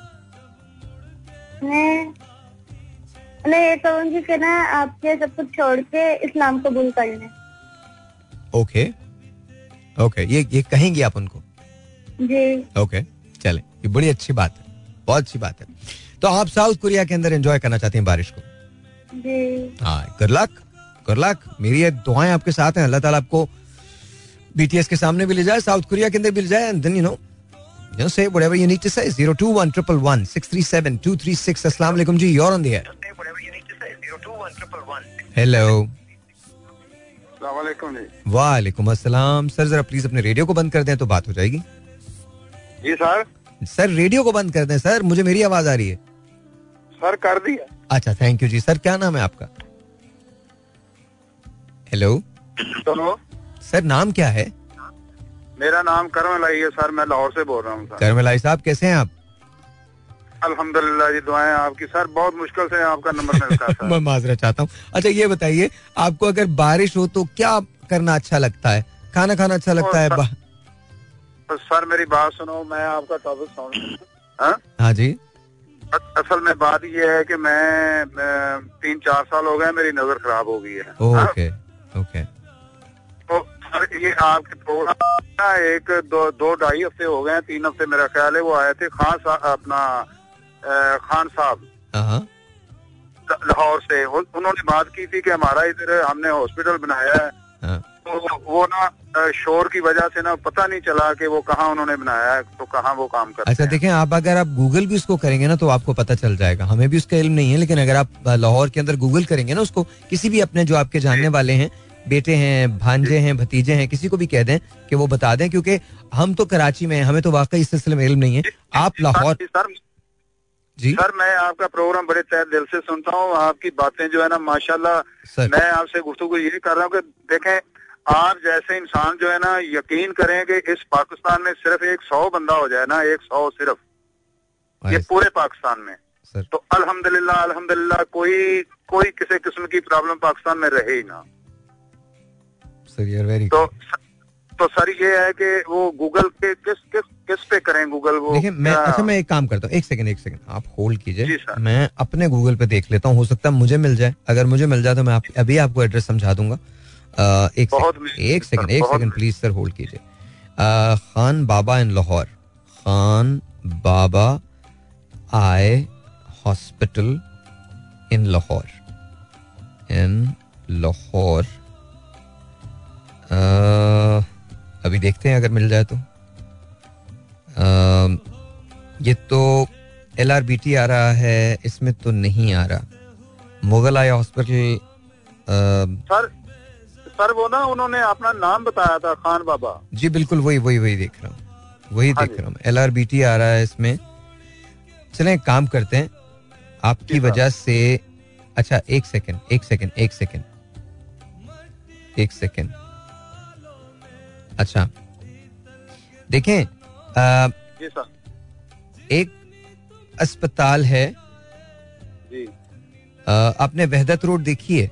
मैं ये कहूँगी कि ना आप ये सब कुछ छोड़ के इस्लाम कबूल कर लें. ओके, ये कहेंगी आप उनको? ओके, चले, ये बड़ी अच्छी बात है, बहुत अच्छी बात है. तो आप साउथ कोरिया के अंदर एंजॉय करना चाहती हैं बारिश को? हाँ, गुड लक. मेरी दुआएं आपके साथ हैं. अल्लाह ताला आपको बीटीएस के सामने भी ले जाए, साउथ कोरिया के अंदर भी ले जाए, and then you know say whatever you need to say. 02111637236. अस्सलाम वालेकुम जी, you are on the air. Hello. अस्सलाम वालेकुम जी. वालेकुम अस्सलाम. सर जरा प्लीज अपने रेडियो को बंद कर दें तो बात हो जाएगी. जी सर रेडियो को बंद कर दें सर, मुझे मेरी आवाज आ रही है. सर कर दिया. अच्छा, थैंक यू जी. सर क्या नाम है आपका? हेलो सर, नाम क्या है? मेरा नाम करमलाई है सर, मैं लाहौर से बोल रहा हूँ. करमलाई साहब कैसे हैं आप? अल्हम्दुलिल्लाह जी, दुआएं आपकी सर. बहुत मुश्किल से आपका नंबर मिलता है. मैं माजरा चाहता हूँ. अच्छा ये बताइए, आपको अगर बारिश हो तो क्या करना अच्छा लगता है? खाना खाना अच्छा लगता है? सर मेरी बात सुनो, मैं आपका टॉपिक सुन. हाँ जी. असल में बात ये है कि मैं 3-4 साल हो गए मेरी नजर खराब हो गई है. ओके. तो सर ये आपके प्रोग्राम एक 2-2.5 हफ्ते हो गए हैं, 3 हफ्ते मेरा ख्याल है वो आए थे. खान साहब लाहौर से, उन्होंने बात की थी कि हमारा इधर हमने हॉस्पिटल बनाया है. तो वो ना शोर की वजह से ना पता नहीं चला कि वो कहाँ उन्होंने बनाया है, तो कहाँ वो काम करते हैं. अच्छा देखें आप, अगर आप गूगल भी उसको करेंगे ना तो आपको पता चल जाएगा. हमें भी उसका इल्म नहीं है, लेकिन अगर आप लाहौर के अंदर गूगल करेंगे ना उसको, किसी भी अपने जो आपके जानने वाले हैं, बेटे हैं, भांजे हैं, भतीजे हैं, किसी को भी कह दें कि वो बता दें, क्योंकि हम तो कराची में हैं, हमें तो वाकई इस सिलसिले में इल्म नहीं है. आप लाहौर. जी सर मैं आपका प्रोग्राम बड़े तहे दिल से सुनता हूँ, आपकी बातें जो है ना माशाल्लाह. मैं आपसे गुफ्तगू ये कर रहा हूँ कि देखें आप जैसे इंसान जो है ना, यकीन करें कि इस पाकिस्तान में सिर्फ 100 बंदा हो जाए ना, 100 सिर्फ, ये पूरे पाकिस्तान में सर. तो अल्हम्दुलिल्लाह कोई किसी किस्म की प्रॉब्लम पाकिस्तान में रहे ही ना सर. तो सर ये है कि वो गूगल के किस पे करें गूगल वो. अच्छा मैं एक काम करता हूँ, एक सेकंड आप होल्ड कीजिए, मैं अपने गूगल पे देख लेता हूँ, हो सकता है मुझे मिल जाए. अगर मुझे मिल जाए तो मैं अभी आपको एड्रेस समझा दूंगा. एक सेकंड प्लीज सर, होल्ड कीजिए. Khan Baba in Lahore, Khan Baba eye hospital in Lahore. अभी देखते हैं अगर मिल जाए तो. ये तो LRBT आ रहा है, इसमें तो नहीं आ रहा। मुगल आई हॉस्पिटल सर वो ना उन्होंने अपना नाम बताया था खान बाबा। जी बिल्कुल वही देख रहा हूँ, LRBT आ रहा है इसमें। चलें काम करते हैं आपकी वजह से। अच्छा एक सेकेंड। अच्छा देखें जी सर, एक अस्पताल है जी, आपने वहदत रोड देखी है?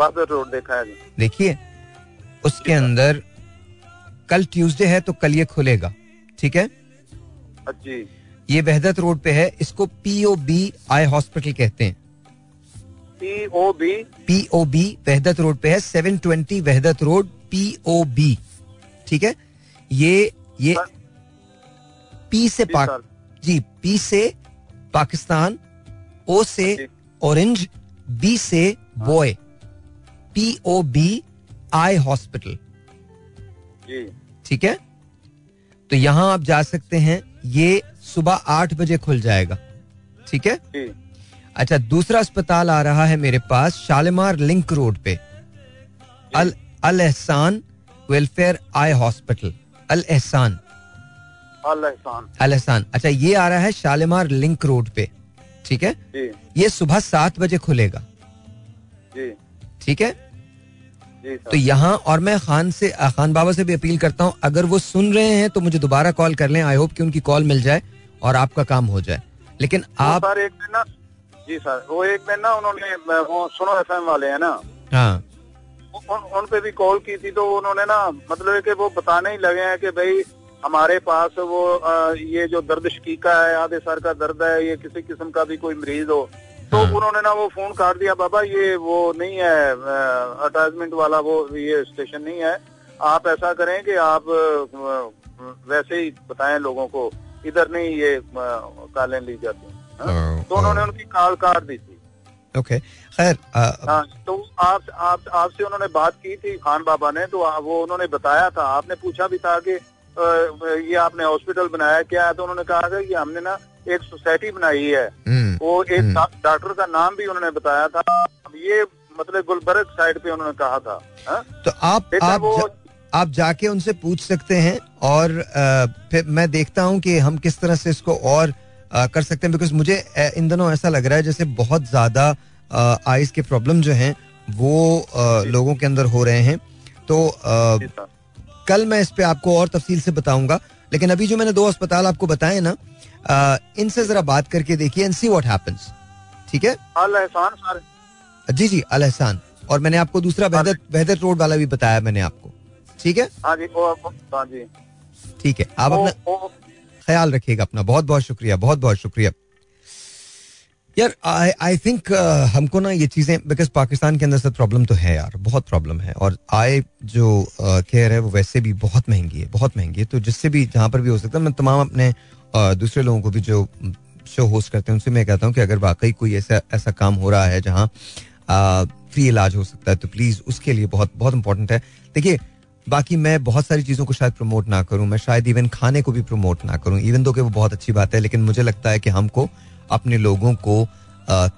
वहदत रोड देखा है, देखिए उसके अंदर कल ट्यूसडे है तो कल ये खुलेगा, ठीक है जी। ये वहदत रोड पे है, इसको POB आई हॉस्पिटल कहते हैं। POB वहदत रोड पे है, 720 वहदत रोड POB, ठीक है। ये पी से पाक जी, P से पाकिस्तान, O से ऑरेंज, B से बॉय, POB आई हॉस्पिटल, ठीक है। तो यहाँ आप जा सकते हैं, ये सुबह 8 बजे खुल जाएगा, ठीक है। अच्छा दूसरा अस्पताल आ रहा है मेरे पास शालीमार लिंक रोड पे, अल एहसान वेलफेयर आई हॉस्पिटल। अल एहसान अच्छा ये आ रहा है शालीमार लिंक रोड पे, ठीक है। ये सुबह 7 बजे खुलेगा, ठीक है। तो यहाँ और मैं खान बाबा से भी अपील करता हूँ, अगर वो सुन रहे हैं तो मुझे दोबारा कॉल कर लें। आई होप कि उनकी कॉल मिल जाए और आपका काम हो जाए। लेकिन आप जी सर, वो एक दिन ना उन्होंने वो सुनो एफएम वाले है ना, हाँ, उन पे भी कॉल की थी, तो उन्होंने ना मतलब कि वो बताने ही लगे हैं कि भाई हमारे पास वो ये जो दर्द शकीका है, आधे सर का दर्द है, ये किसी किस्म का भी कोई मरीज हो तो उन्होंने ना वो फोन काट दिया, बाबा ये वो नहीं है अटैचमेंट वाला, वो ये स्टेशन नहीं है, आप ऐसा करें कि आप वैसे ही बताएं लोगों को, इधर नहीं ये कालें ली जाती हैं। तो उन्होंने उनकी कॉल काट दी थी। ओके खैर, तो आपसे उन्होंने बात की थी खान बाबा ने, तो वो उन्होंने बताया था, आपने पूछा भी था कि ये आपने हॉस्पिटल बनाया क्या है, तो उन्होंने कहा था कि हमने ना एक सोसाइटी बनाई है, वो एक डॉक्टर का नाम भी उन्होंने बताया था, ये मतलब गुलबर्ग साइड पे उन्होंने कहा था। तो आप जाके उनसे पूछ सकते हैं और फिर मैं देखता हूँ कि हम किस तरह से इसको और कर सकते हैं, बिकॉज मुझे इन दिनों ऐसा लग रहा है जैसे बहुत ज़्यादा आइज़ के प्रॉब्लम जो हैं वो लोगों के अंदर हो रहे हैं। तो कल मैं इस पे आपको और तफसील से बताऊंगा, लेकिन अभी जो मैंने 2 अस्पताल आपको बताए ना, इनसे ज़रा बात करके देखिए एंड सी व्हाट हैपेंस, ठीक है। अल एहसान सर, जी अल एहसान, और मैंने आपको दूसरा वहदत रोड वाला भी बताया मैंने आपको, ठीक है। ठीक है, आप अपना ख्याल रखिएगा अपना। बहुत बहुत शुक्रिया यार। आई थिंक हमको ना ये चीज़ें, बिकॉज पाकिस्तान के अंदर से प्रॉब्लम तो है यार, बहुत प्रॉब्लम है, और आई जो केयर है वो वैसे भी बहुत महंगी है। तो जिससे भी जहाँ पर भी हो सकता है, मैं तमाम अपने दूसरे लोगों को भी जो शो होस्ट करते हैं उनसे मैं कहता हूँ कि अगर वाकई कोई ऐसा काम हो रहा है जहाँ फ्री इलाज हो सकता है तो प्लीज़ उसके लिए बहुत बहुत इंपॉर्टेंट है। देखिए बाकी मैं बहुत सारी चीज़ों को शायद प्रमोट ना करूं, मैं शायद इवन खाने को भी प्रमोट ना करूं, इवन दो कि वो बहुत अच्छी बात है, लेकिन मुझे लगता है कि हमको अपने लोगों को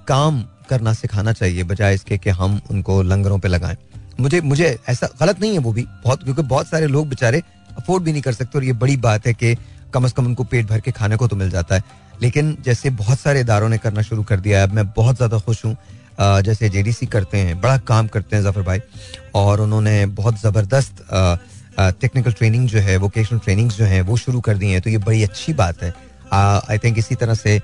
काम करना सिखाना चाहिए बजाय इसके कि हम उनको लंगरों पे लगाएं। मुझे ऐसा गलत नहीं है वो भी बहुत, क्योंकि बहुत सारे लोग बेचारे अफोर्ड भी नहीं कर सकते और ये बड़ी बात है कि कम अज़ कम उनको पेट भर के खाने को तो मिल जाता है। लेकिन जैसे बहुत सारे इदारों ने करना शुरू कर दिया है, अब मैं बहुत ज़्यादा खुश हूँ। जैसे JDC करते हैं, बड़ा काम करते हैं ज़फ़र भाई, और उन्होंने बहुत ज़बरदस्त टेक्निकल ट्रेनिंग जो है, वोकेशनल ट्रेनिंग्स जो हैं वो शुरू कर दी हैं, तो ये बड़ी अच्छी बात है। आई थिंक इसी तरह से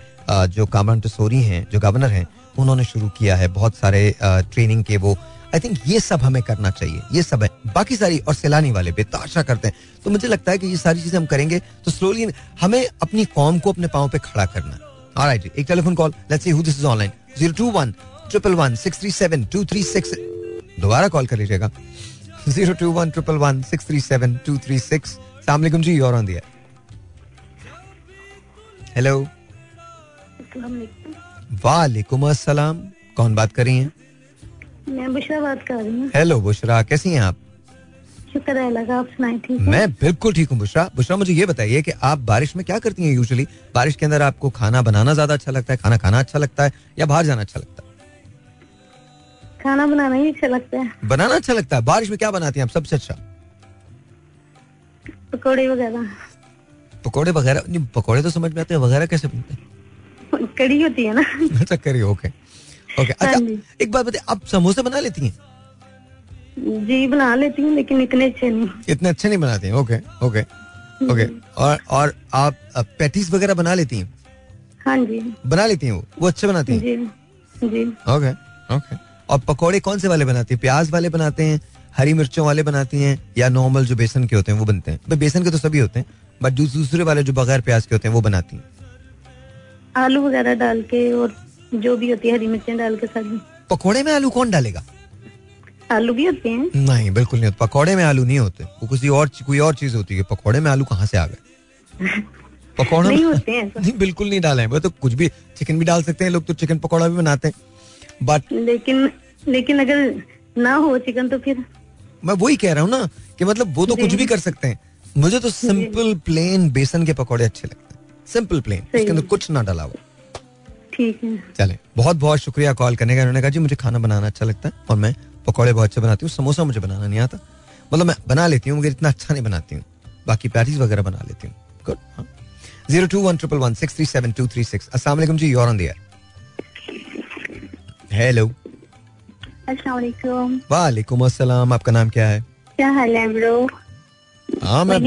जो कामरान टसोरी हैं, जो गवर्नर हैं, उन्होंने शुरू किया है बहुत सारे ट्रेनिंग के वो। आई थिंक ये सब हमें करना चाहिए, ये सब है बाकी सारी, और सैलानी वाले बेताशा करते हैं। तो मुझे लगता है कि ये सारी चीज़ें हम करेंगे तो स्लोली हमें अपनी कौम को अपने पाँव पर खड़ा करना है। ऑलराइट जी, एक telephone call, let's see who this is online, 021-111-637-236, दोबारा कॉल कर लीजिएगा, 021-111-637-236। अस्सलाम वालेकुम जी, और ऑन दिया, हेलो, वालेकुम अस्सलाम, कौन बात कर रही हैं? मैं बुशरा बात कर रही हूँ। हेलो बुशरा, कैसी हैं आप? शुक्र है लगा, आप सुनाएं ठीक है? मैं बिल्कुल ठीक हूँ बुशरा। बुशरा मुझे ये बताइए कि आप बारिश में क्या करती हैं यूजुअली? बारिश के अंदर आपको खाना बनाना ज्यादा अच्छा लगता है, खाना खाना अच्छा लगता है या बाहर जाना अच्छा लगता है? खाना बनाना ही अच्छा लगता है। बनाना अच्छा लगता है। बारिश में क्या बनाती हैं आप सबसे अच्छा? पकौड़े वगैरह। पकौड़े वगैरह? पकौड़े तो समझ में आते हैं, वगैरह कैसे बनते हैं? कड़ी होती है ना। अच्छा कड़ी, ओके ओके। अच्छा एक बात बताइए, आप समोसे बना लेती हैं? जी बना लेती हूँ, लेकिन इतने अच्छे नहीं। इतने अच्छे नहीं बनाती हैं, ओके ओके ओके। और आप पैटीज वगैरह बना लेती हैं? हाँ जी बना लेती हैं। वो अच्छे बनाती हैं? जी जी ओके ओके। और पकोड़े कौन से वाले बनाती हैं? प्याज वाले बनाते हैं, हरी मिर्चों वाले बनाती हैं, या नॉर्मल जो बेसन के होते हैं वो बनते हैं? बेसन के तो सभी होते हैं, बट दूसरे वाले जो बगैर प्याज के होते हैं वो बनाती हैं? आलू वगैरह डाल के और जो भी होती है हरी मिर्चें डाल के सारी। पकोड़े में आलू कौन डालेगा? आलू भी होते हैं? नहीं बिल्कुल नहीं होते पकोड़े में, आलू नहीं होते, वो कोई और चीज होती है। पकोड़े में आलू कहाँ से आ गए? पकोड़े नहीं होते हैं। नहीं बिल्कुल नहीं डाले हैं वो, तो कुछ भी चिकन भी डाल सकते हैं लोग, तो चिकन पकोड़ा भी बनाते हैं। बट लेकिन अगर ना हो चिकन तो फिर मैं वही कह रहा हूँ ना कि मतलब वो तो कुछ भी कर सकते हैं। मुझे तो सिंपल प्लेन बेसन के पकोड़े अच्छे लगते हैं, सिंपल प्लेन, उसके अंदर कुछ ना डाला हुआ। ठीक है चले, बहुत बहुत शुक्रिया कॉल करने का। उन्होंने कहा जी मुझे खाना बनाना अच्छा लगता है और मैं पकौड़े बहुत अच्छे बनाती हूँ, समोसा मुझे बनाना नहीं आता, मतलब मैं बना लेती हूँ मगर इतना अच्छा नहीं बनाती हूँ, बाकी पैटीज वगैरह बना लेती हूँ। गुड। 02111637236। अस्सलाम वालेकुम जी, you're on the air. Hello. अस्सलाम वालेकुम। वालेकुम अस्सलाम। आपका नाम क्या है? क्या हाल है ब्रो? हाँ मैं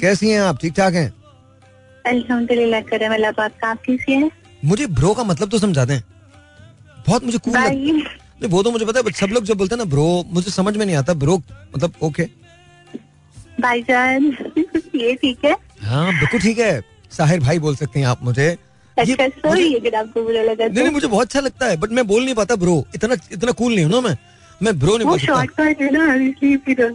कैसी हैं आप? ठीक ठाक हैं अल्हम्दुलिल्लाह करें अल्लाह पाक। आप कैसी हैं? मुझे ब्रो का मतलब तो समझाते हैं बहुत, मुझे वो तो मुझे पता है, बट सब लोग जब बोलते हैं ना ब्रो मुझे समझ में नहीं आता ब्रो मतलब। ओके भाईजान ये ठीक है? हाँ बिल्कुल ठीक है, साहिर भाई बोल सकते हैं आप मुझे। अच्छा सॉरी अगर आपको बुरा लगा। नहीं मुझे बहुत अच्छा लगता है बट मैं बोल नहीं पाता ब्रो, इतना कूल नहीं हूँ ना मैं ब्रो नहीं बोल सकता।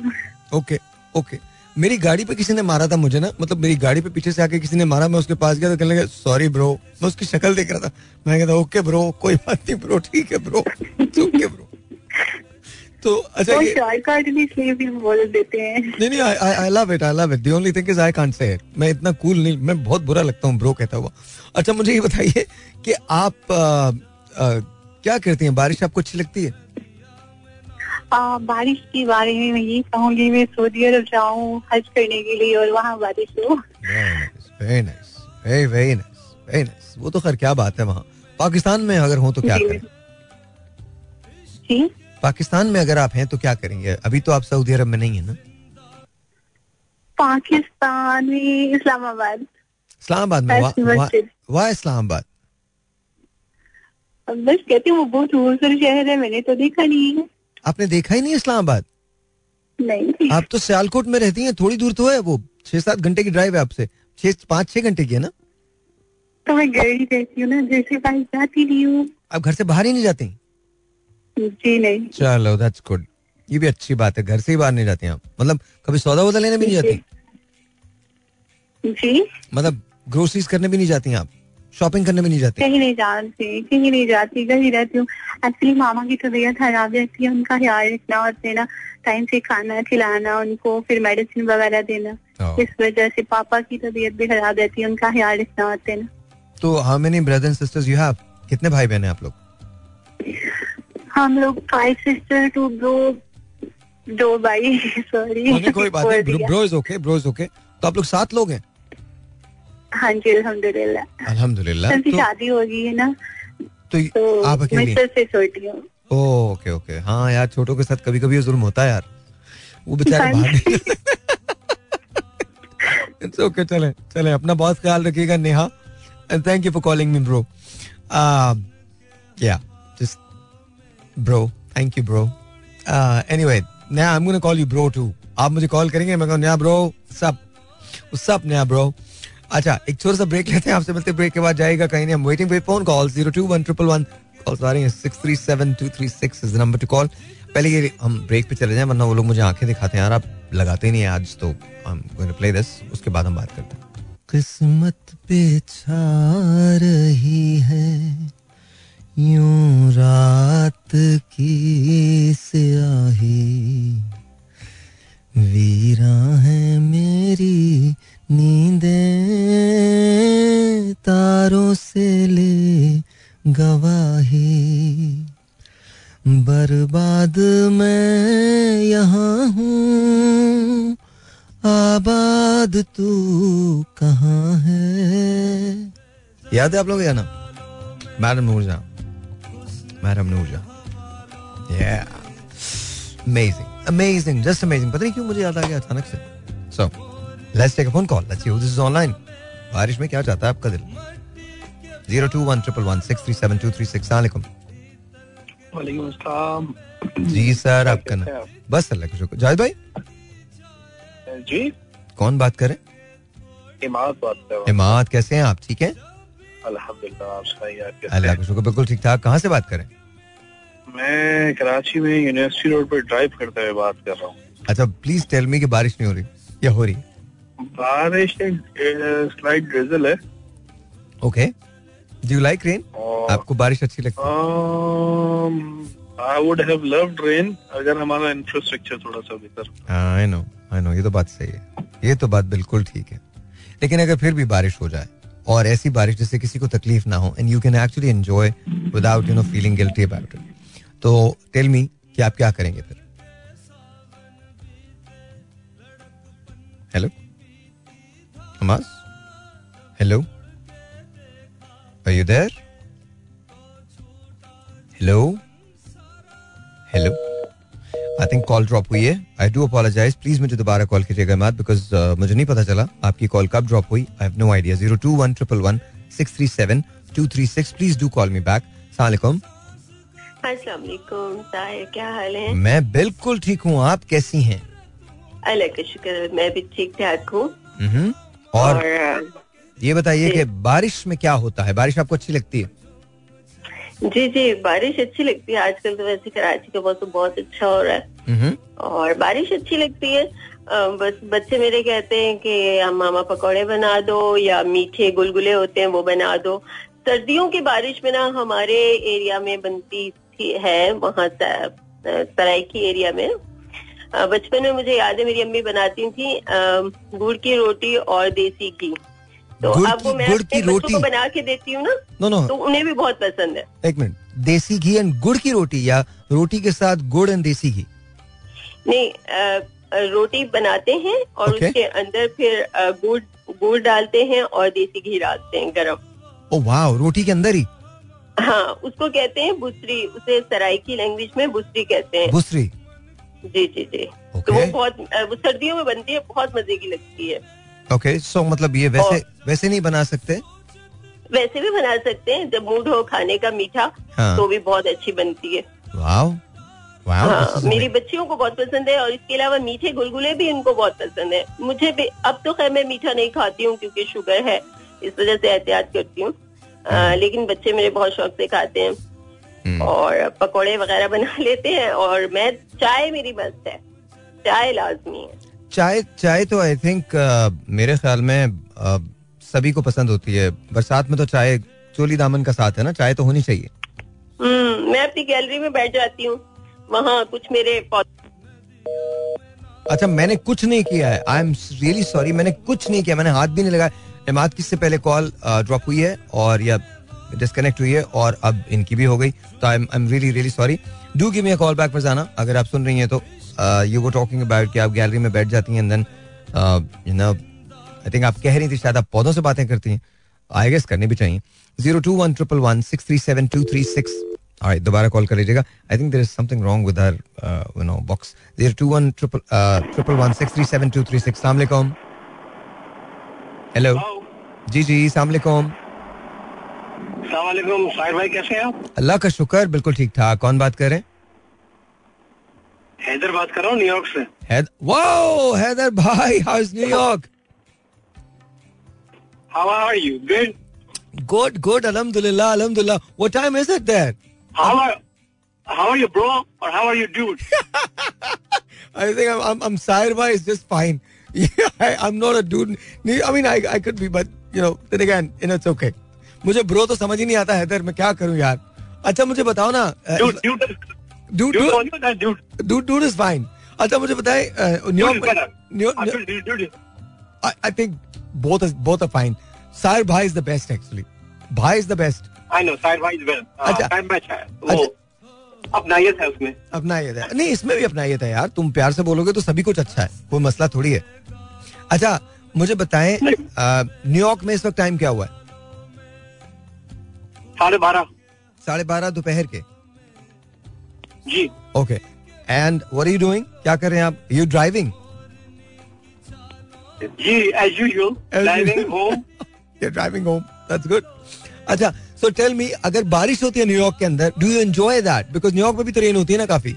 Okay okay. मेरी गाड़ी पे किसी ने मारा था मुझे ना, मतलब मेरी गाड़ी पे पीछे से आके किसी ने मारा, मैं उसके पास गया तो कहने लगा सॉरी ब्रो, मैं उसकी शक्ल देख रहा था, मैं कहता ओके ब्रो कोई बात नहीं ब्रो ठीक है ब्रो ओके ब्रो। तो अच्छा बोल देते हैं। नहीं I love it, I love it. The only thing is I can't say it, मैं इतना कूल नहीं, मैं बहुत बुरा लगता हूँ ब्रो कहता हुआ। अच्छा मुझे ये बताइए कि आप क्या करती हैं? बारिश आपको अच्छी लगती है? बारिश के बारे में मैं ये कहूँगी, मैं सऊदी अरब जाऊँ हज करने के लिए और वहाँ बारिश हो। Very nice, very very nice, very nice. वो तो खैर क्या बात है, वहाँ पाकिस्तान में अगर हो तो क्या करें? जी पाकिस्तान में अगर आप हैं तो क्या करेंगे? अभी तो आप सऊदी अरब में नहीं है ना? पाकिस्तान में इस्लामाबाद। इस्लामाबाद में? वाह इस्लामाबाद, बस कहती हूँ वो बहुत खूबसूरत शहर है, मैंने तो देखा नहीं है। आपने देखा ही नहीं इस्लामाबाद? नहीं। आप तो सियालकोट में रहती हैं, थोड़ी दूर तो है, वो 6-7 घंटे की ड्राइव है आपसे, 5-6 घंटे की है ना? तो मैं गई रहती हूँ ना, जैसे बाहर जाती नहीं हूँ। आप घर से बाहर ही नहीं जाती? जी नहीं। चलो दैट्स गुड, ये भी अच्छी बात है, घर से ही बाहर नहीं जाती आप, मतलब कभी सौदा वौदा लेने भी नहीं जाती? जी मतलब ग्रोसरीज करने भी नहीं जाती आप? शॉपिंग करने में नहीं जाती? कहीं नहीं जाती, कहीं रहती हूँ। एक्चुअली मामा की तबीयत खराब रहती है, उनका ख्याल रखना और देना, टाइम से खाना खिलाना उनको, फिर मेडिसिन वगैरह देना। इस वजह से पापा की तबीयत भी खराब रहती है, उनका ख्याल रखना और देना। तो how many brother and sisters you have? कितने भाई बहन हैं आप लोग? हम लोग 5 सिस्टर 2 ब्रो 2 भाई। सॉरी कोई बात नहीं, bro is okay, bro is okay. तो आप लोग 7 लोग हैं? हाँ जी अल्हम्दुलिल्लाह। अल्हम्दुलिल्लाह तो शादी हो गई है ना, तो आप अकेली? मैं सबसे छोटी हूँ। Okay okay. हाँ यार छोटों के साथ कभी कभी जुल्म होता है यार, वो बेचारे बाहर। इट्स ओके, चले चले, अपना बहुत ख्याल रखिएगा Neha, and thank you for calling me bro. या just bro, thank you bro. Anyway Neha, I am gonna call you bro too. आप मुझे कॉल करेंगे, मैं कहूँ नेहा ब्रो सब सब नेहा ब्रो। अच्छा एक छोटा सा ब्रेक लेते हैं, आपसे मिलते ब्रेक के बाद जाएगा कहीं नहीं, हम waiting for phone call. 02111 calls आ रही हैं, 637236 is the number to call. पहले ये हम ब्रेक पे चले जाएं वरना वो लोग मुझे आंखें दिखाते हैं यार, आप लगाते नहीं हैं आज, तो I am going to play this, उसके बाद हम बात करते हैं। किस्मत पे छा रही है यूं रात की स्याही, बर्बाद मैं यहाँ हूँ, आबाद तू कहाँ है। याद है आप लोग या ना? Madam Noorja amazing just amazing. पता नहीं क्यों मुझे याद आ गया अचानक से. So let's take a phone call, let's see who this is online. बारिश में क्या चाहता है आपका दिल? 02111163723 अलैकुम. वालेकुम अस्सलाम. जी सर आपका नाम? बस अल्लाह का शुक्र. जाहिद भाई जी कौन बात कर रहे हैं? इमाद बात कर रहा हूं. इमाद कैसे हैं आप? ठीक हैं अल्हम्दुलिल्लाह. अल्लाह का शुक्र बिल्कुल ठीक ठाक. कहाँ से बात करें? मैं कराची में यूनिवर्सिटी रोड पर ड्राइव करते हुए बात कर रहा हूँ. अच्छा प्लीज टेल मी कि बारिश नहीं हो रही या हो रही? बारिश स्लाइड ड्रिजल है. Okay do you like rain? आपको बारिश अच्छी लगती है? I would have loved rain अगर हमारा इंफ्रास्ट्रक्चर थोड़ा सा बेहतर. आई नो ये तो बात सही है, ये तो बात बिल्कुल ठीक है, लेकिन अगर फिर भी बारिश हो जाए और ऐसी बारिश जिससे किसी को तकलीफ ना हो and you can actually enjoy without you know feeling guilty about it, तो टेल मी कि आप क्या करेंगे फिर? Hello are you there? Hello I think call drop हुई है. आई डू अपोलोजाइज, प्लीज मुझे दोबारा कॉल कीजिएगा मत, बिकॉज मुझे नहीं पता चला आपकी कॉल कब ड्रॉप हुई. I have no idea. 02111637236 please do call me back. सलाम साहिर, क्या हाल है? मैं बिल्कुल ठीक हूँ, आप कैसी हैं? अल्लाह का शुक्र मैं भी ठीक ठाक हूँ. और ये बताइए कि बारिश में क्या होता है? बारिश आपको अच्छी लगती है? जी बारिश अच्छी लगती है. आजकल तो वैसे कराची का मौसम बहुत अच्छा हो रहा है और बारिश अच्छी लगती है. बस बच्चे मेरे कहते हैं कि मामा पकौड़े बना दो या मीठे गुलगुले होते हैं वो बना दो. सर्दियों की बारिश में ना हमारे एरिया में बनती है, वहाँ सरायकी एरिया में बचपन में मुझे याद है मेरी अम्मी बनाती थी गुड़ की रोटी और देसी घी. तो अब वो मैं अपने बच्चों को बना के देती हूँ ना तो उन्हें भी बहुत पसंद है. एक मिनट, देसी घी एंड गुड़ की रोटी या रोटी के साथ गुड़ एंड देसी घी? नहीं रोटी बनाते हैं और उसके अंदर फिर गुड़ डालते हैं और देसी घी डालते हैं गरम. ओ वाह, रोटी के अंदर ही? हाँ, उसको कहते हैं बुसरी, उसे सरायकी लैंग्वेज में बुसरी कहते हैं. बुसरी? जी तो वो बहुत सर्दियों में बनती है, बहुत मजे की लगती है. ओके सो मतलब ये वैसे नहीं बना सकते? वैसे भी बना सकते हैं, जब मूड हो खाने का मीठा तो भी बहुत अच्छी बनती है. वाओ मेरी बच्चियों को बहुत पसंद है और इसके अलावा मीठे गुलगुले भी उनको बहुत पसंद है. मुझे भी, अब तो खैर मैं मीठा नहीं खाती हूँ क्योंकि शुगर है इस वजह से एहतियात करती हूँ, लेकिन बच्चे मेरे बहुत शौक से खाते हैं और पकौड़े वगैरह बना लेते हैं. और मैं चाय मेरी मस्त है, चाय लाजमी है. चाय तो आई थिंक मेरे ख्याल में सभी को पसंद होती है. बरसात में तो चाय चोली दामन का साथ है ना, चाय तो होनी चाहिए. मैं अपनी गैलरी में बैठ जाती हूँ, वहाँ कुछ मेरे अच्छा मैंने कुछ नहीं किया है. आई एम रियली सॉरी, मैंने कुछ नहीं किया, मैंने हाथ भी नहीं लगाया. इमाद की से पहले कॉल ड्रॉप हुई है और या डिस्कनेक्ट हुई है और अब इनकी भी हो गई, तो I am really sorry. Do give me a call back Farzana अगर आप सुन रही हैं तो. यू वर टॉकिंग अबाउट कि आप गैलरी में बैठ जाती हैं and then you know I think आप कह रही थी शायद आप पौधों से बातें करती हैं. आई गेस करनी भी चाहिए. 02111163723 दोबारा कॉल कर लीजिएगा. I think there is something wrong with our you know box. 02111163723 अस्सलाम वालेकुम. हेलो जी अस्सलाम वालेकुम. अस्सलाम वालेकुम साहिर भाई, कैसे हैं आप? अल्लाह का शुक्र बिल्कुल ठीक ठाक. कौन बात कर रहे हैं? हैदर बात कर रहा हूँ न्यूयॉर्क से. वाओ हैदर भाई, how is New York? How are you? Good अल्हम्दुलिल्लाह. What time is it there? How are you bro और how are you dude? I think I am Sahir भाई is just fine. Yeah, I'm not a dude. I mean, I could be, but you know, then again, you know, it's okay. मुझे bro तो समझ ही नहीं आता हैदर, मैं क्या करूं यार. अच्छा मुझे बताओ ना, dude is fine. अच्छा मुझे बताए I think both are fine. Sahir bhai is the best actually. Bhai is the best. I know Sahir bhai is well. अच्छा अपनायत है उसमें, अपनायत है नहीं, इसमें भी अपनायत है यार, तुम प्यार से बोलोगे तो सभी कुछ अच्छा है, कोई मसला थोड़ी है. अच्छा मुझे बताएं न्यूयॉर्क में इस वक्त टाइम क्या हुआ है? 12:30. 12:30 दोपहर के? जी. Okay, and what are you doing, क्या कर रहे हैं आप? You driving? जी, as usual, driving home. You driving home, that's good. अच्छा सो टेल मी, अगर बारिश होती है न्यूयॉर्क के अंदर, do you enjoy that? Because New York में भी तो रेन होती है ना काफी.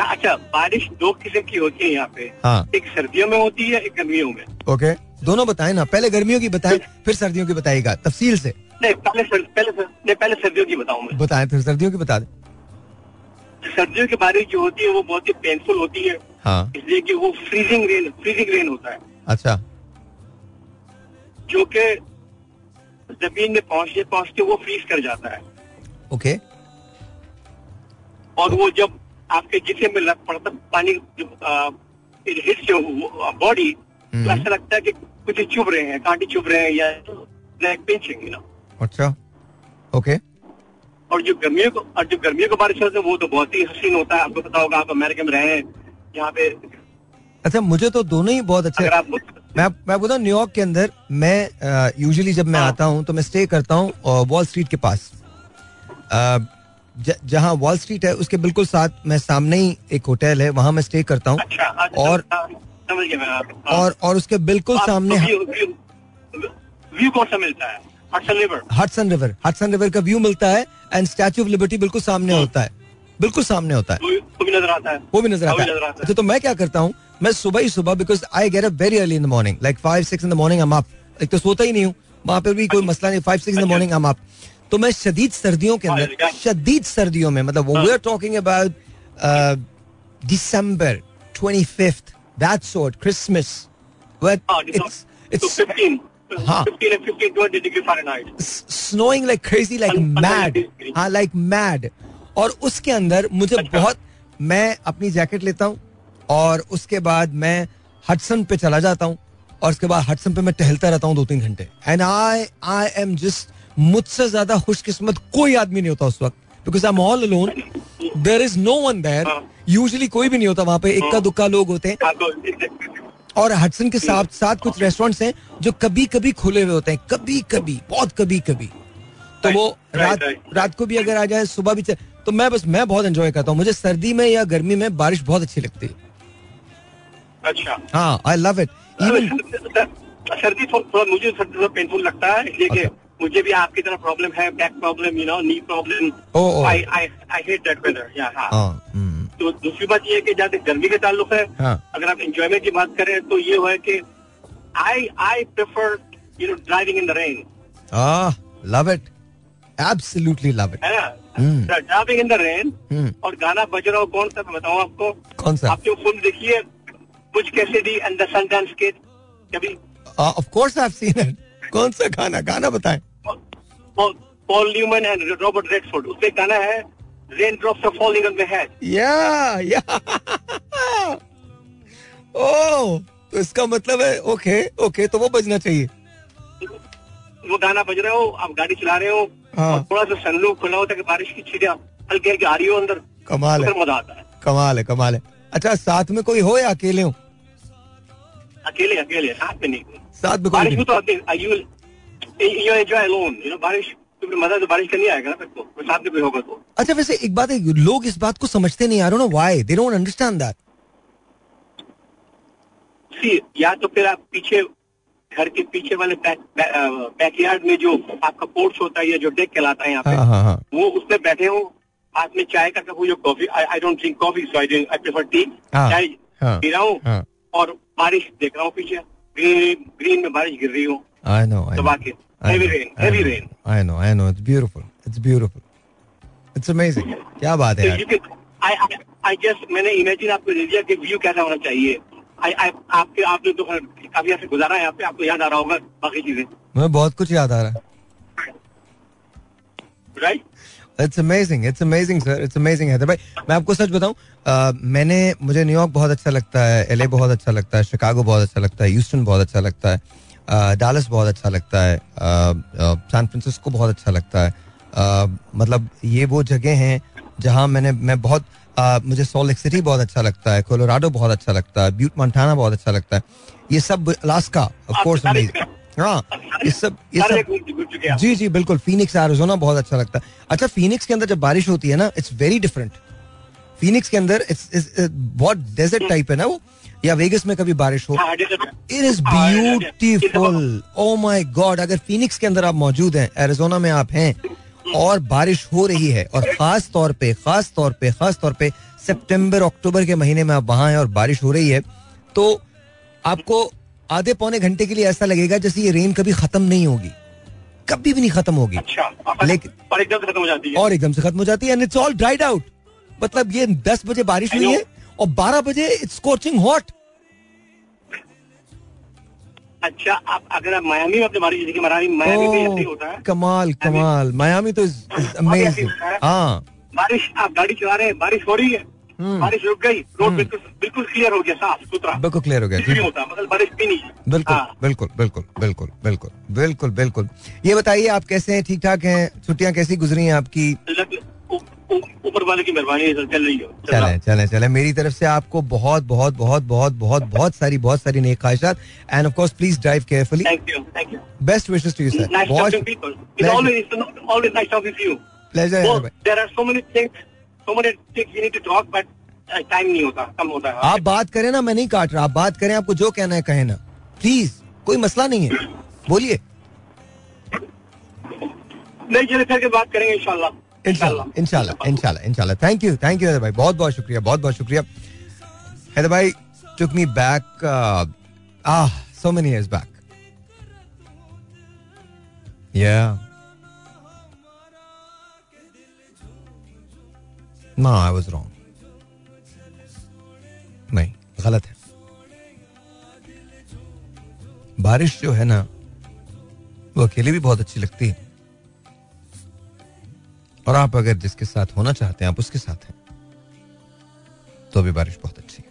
अच्छा, बारिश दो किस्म की होती है यहाँ पे. हाँ. एक सर्दियों में होती है, एक गर्मियों में. ओके, दोनों बताएं ना, पहले गर्मियों की बताएं फिर सर्दियों की बताइएगा तफसील से. नहीं, पहले सर्दियों की बताऊं मैं. बताएं फिर सर्दियों की बता दें. सर्दियों की बारिश जो होती है वो बहुत ही पेनफुल होती है. हाँ. इसलिए कि वो फ्रीजिंग रेन होता है. अच्छा. जो कि जमीन में पहुँचते वो फ्रीज कर जाता है. ओके. और वो जब आपके जिसम में लग पड़ता पानी बॉडी, तो ऐसा लगता है कि कुछ चुभ रहे हैं, कांटे चुभ रहे हैं, या ब्लैक पिंचिंग, यू नो. अच्छा, ओके. और जो गर्मियों को बारिश होती है वो तो बहुत ही हसीन होता है. आपको पता होगा, आप अमेरिका में रहे हैं यहाँ पे. अच्छा, मुझे तो दोनों ही बहुत अच्छे. मैं बोलता हूँ न्यूयॉर्क के अंदर, मैं यूजुअली जब मैं आता हूँ तो मैं स्टे करता हूँ वॉल स्ट्रीट के पास. जहाँ वॉल स्ट्रीट है उसके बिल्कुल साथ में सामने ही एक होटल है, वहाँ मैं स्टे करता हूँ. अच्छा, और उसके बिल्कुल सामने व्यू कौन सा मिलता है? हडसन रिवर का व्यू मिलता है, एंड स्टैच्यू ऑफ लिबर्टी बिल्कुल सामने होता है, बिल्कुल सामने होता है, वो भी नजर आता है. अच्छा, तो मैं क्या करता हूँ, मैं सुबह ही सुबह, because I get up very early in the morning, like 5-6 in the morning हम आप. एक तो सोता ही नहीं हूँ, वहाँ पर भी कोई मसला नहीं. 5-6 इन द मॉर्निंग हम आप. तो मैं शदीद सर्दियों के अंदर, शदीद सर्दियों में, मतलब we are talking about December 25th, that sort, Christmas, but it's 15 20 degree Fahrenheit, snowing like crazy, like mad, हाँ, like mad. और उसके अंदर मुझे बहुत, मैं अपनी जैकेट लेता हूँ और उसके बाद मैं हडसन पे चला जाता हूँ, और उसके बाद हडसन पे मैं टहलता रहता हूँ 2-3 घंटे. एंड आई एम जस्ट, मुझसे ज्यादा खुशकिस्मत कोई आदमी नहीं होता उस वक्त, because I am all alone, there is no one there. Usually कोई भी नहीं होता वहाँ पे, इक्का दुक्का लोग होते हैं. और हडसन के साथ साथ कुछ रेस्टोरेंट्स हैं जो कभी कभी खुले हुए होते हैं, कभी कभी, बहुत कभी कभी. तो वो रात को भी अगर आ जाए, सुबह भी. तो मैं बहुत एंजॉय करता हूँ. मुझे सर्दी में या गर्मी में बारिश बहुत अच्छी लगती है. अच्छा, हाँ, आई लव इट. सर्दी थोड़ा मुझे पेनफुल लगता है. मुझे भी आपकी तरह प्रॉब्लम है, back problem, you know, knee problem. I hate that weather. तो दूसरी बात ये है कि जहाँ गर्मी का ताल्लुक है, अगर आप एंजॉयमेंट की बात करें तो ये है कि I prefer, you know, driving in the rain. Love it, absolutely love it. है ना, ड्राइविंग इन द रेन. और गाना बज रहा हो कौन सा, मैं बताऊँ आपको कौन सा. आप जो फिल्म देखिए Butch Cassidy and the Sundance Kid, कभी? Of course I have seen it. कौन सा गाना बताएं. Paul Newman and Robert Redford. उसमें गाना है Raindrops are falling on my head. Yeah. Oh, तो इसका मतलब है ओके, तो वो बजना चाहिए. वो गाना बज रहा हो, आप गाड़ी चला रहे हो, और थोड़ा सा सनरूफ खुला होता है, बारिश की छींटे हल्की हल्की आ रही हो अंदर. कमाल है, मजा आता है. कमाल है. अच्छा, साथ में कोई हो या अकेले हो? अकेले, साथ में नहीं. साथ में बारिश तो बारिश मजा, तो बारिश का नहीं आएगा ना, साथ में कोई होगा तो. अच्छा, वैसे एक बात है, लोग इस बात को समझते नहीं. I don't know why they don't understand that. See, या तो फिर आप पीछे, घर के पीछे वाले बैकयार्ड में जो आपका पोर्च होता है या जो डेक कहलाता है यहाँ पे, वो उसमें बैठे हो, हाथ में चाय का कप, जो coffee. I don't drink coffee, so I prefer tea. चाय पी रहा हूँ और बारिश देख रहा हूँ, पीछे ग्रीन में बारिश गिर रही हो. I know. Heavy rain. I know. It's beautiful. It's amazing. क्या बात है यार. I just मैंने imagine आपको दे दिया कि व्यू कैसा होना चाहिए. आपने तो काफी ऐसे गुजारा है यहाँ पे, आपको याद आ रहा होगा बाकी चीजें. मैं बहुत कुछ याद आ रहा है. Right? It's amazing, sir. Haider भाई, मैं आपको सच बताऊं, मुझे न्यूयॉर्क बहुत अच्छा लगता है, LA बहुत अच्छा लगता है, शिकागो बहुत अच्छा लगता है, ह्यूस्टन बहुत अच्छा लगता है, डालस बहुत अच्छा लगता है, सैन फ्रांसिस्को बहुत अच्छा लगता है, मतलब ये वो जगह हैं जहाँ मैं बहुत मुझे सॉल्ट लेक सिटी बहुत अच्छा लगता है, कोलोराडो बहुत अच्छा लगता है, ब्यूट मोंटाना बहुत अच्छा लगता है, ये सब अलास्का ऑफ कोर्स हाँ ये सब जी जी बिल्कुल, फीनिक्स एरिज़ोना बहुत अच्छा लगता है. अच्छा फीनिक्स के अंदर जब बारिश होती है ना, इट्स वेरी डिफरेंट. फीनिक्स के अंदर बहुत डेजर्ट टाइप है ना वो, या वेगस में कभी बारिश हो, it is beautiful. Oh my God, अगर फीनिक्स के अंदर आप मौजूद हैं, एरिज़ोना में आप हैं और बारिश हो रही है, और खास तौर पे सितंबर अक्टूबर के महीने में आप वहां हैं और बारिश हो रही है, तो आपको आधे पौने घंटे के लिए ऐसा लगेगा जैसे ये रेन कभी खत्म नहीं होगी, कभी भी नहीं खत्म होगी. अच्छा, लेकिन एकदम से खत्म हो जाती है और एकदम से खत्म हो जाती है. And it's all dried out. मतलब ये 10 बजे बारिश हुई है और 12 बजे इट्स स्कॉर्चिंग हॉट. अच्छा, आप अगर आप मायामी में अपने बारिश देखिए, मायामी में ऐसे ही होता है. कमाल मायामी तो इज अमेजिंग. हाँ, बारिश आप गाड़ी चला रहे हैं, बारिश हो रही है, बारिश रुक गई, रोड बिल्कुल क्लियर हो गया, साफ सुथरा बिल्कुल क्लियर हो गया, मतलब बारिश भी नहीं. बिल्कुल. ये बताइए आप कैसे हैं? ठीक ठाक हैं? छुट्टियाँ कैसी गुजरी हैं आपकी? ऊपर वाले की मेहरबानी, चल रही हो. चले मेरी तरफ से आपको बहुत सारी नेक ख्वाहिशात. And of course please drive carefully. Thank you. Best wishes to you sir. Time नहीं होता, कम होता है. आप बात करें ना, मैं नहीं काट रहा, आप बात करें, आपको जो कहना है कहे ना, प्लीज कोई मसला नहीं है, बोलिए. नहीं चले सर के बात करेंगे इंशाल्लाह. थैंक यू हैदर भाई, बहुत बहुत शुक्रिया हैदर भाई. took me back so many years back. Yeah, no, I was wrong. नहीं, गलत है. बारिश जो है ना वो अकेले भी बहुत अच्छी लगती है, और आप अगर जिसके साथ होना चाहते हैं आप उसके साथ हैं तो भी बारिश बहुत अच्छी है.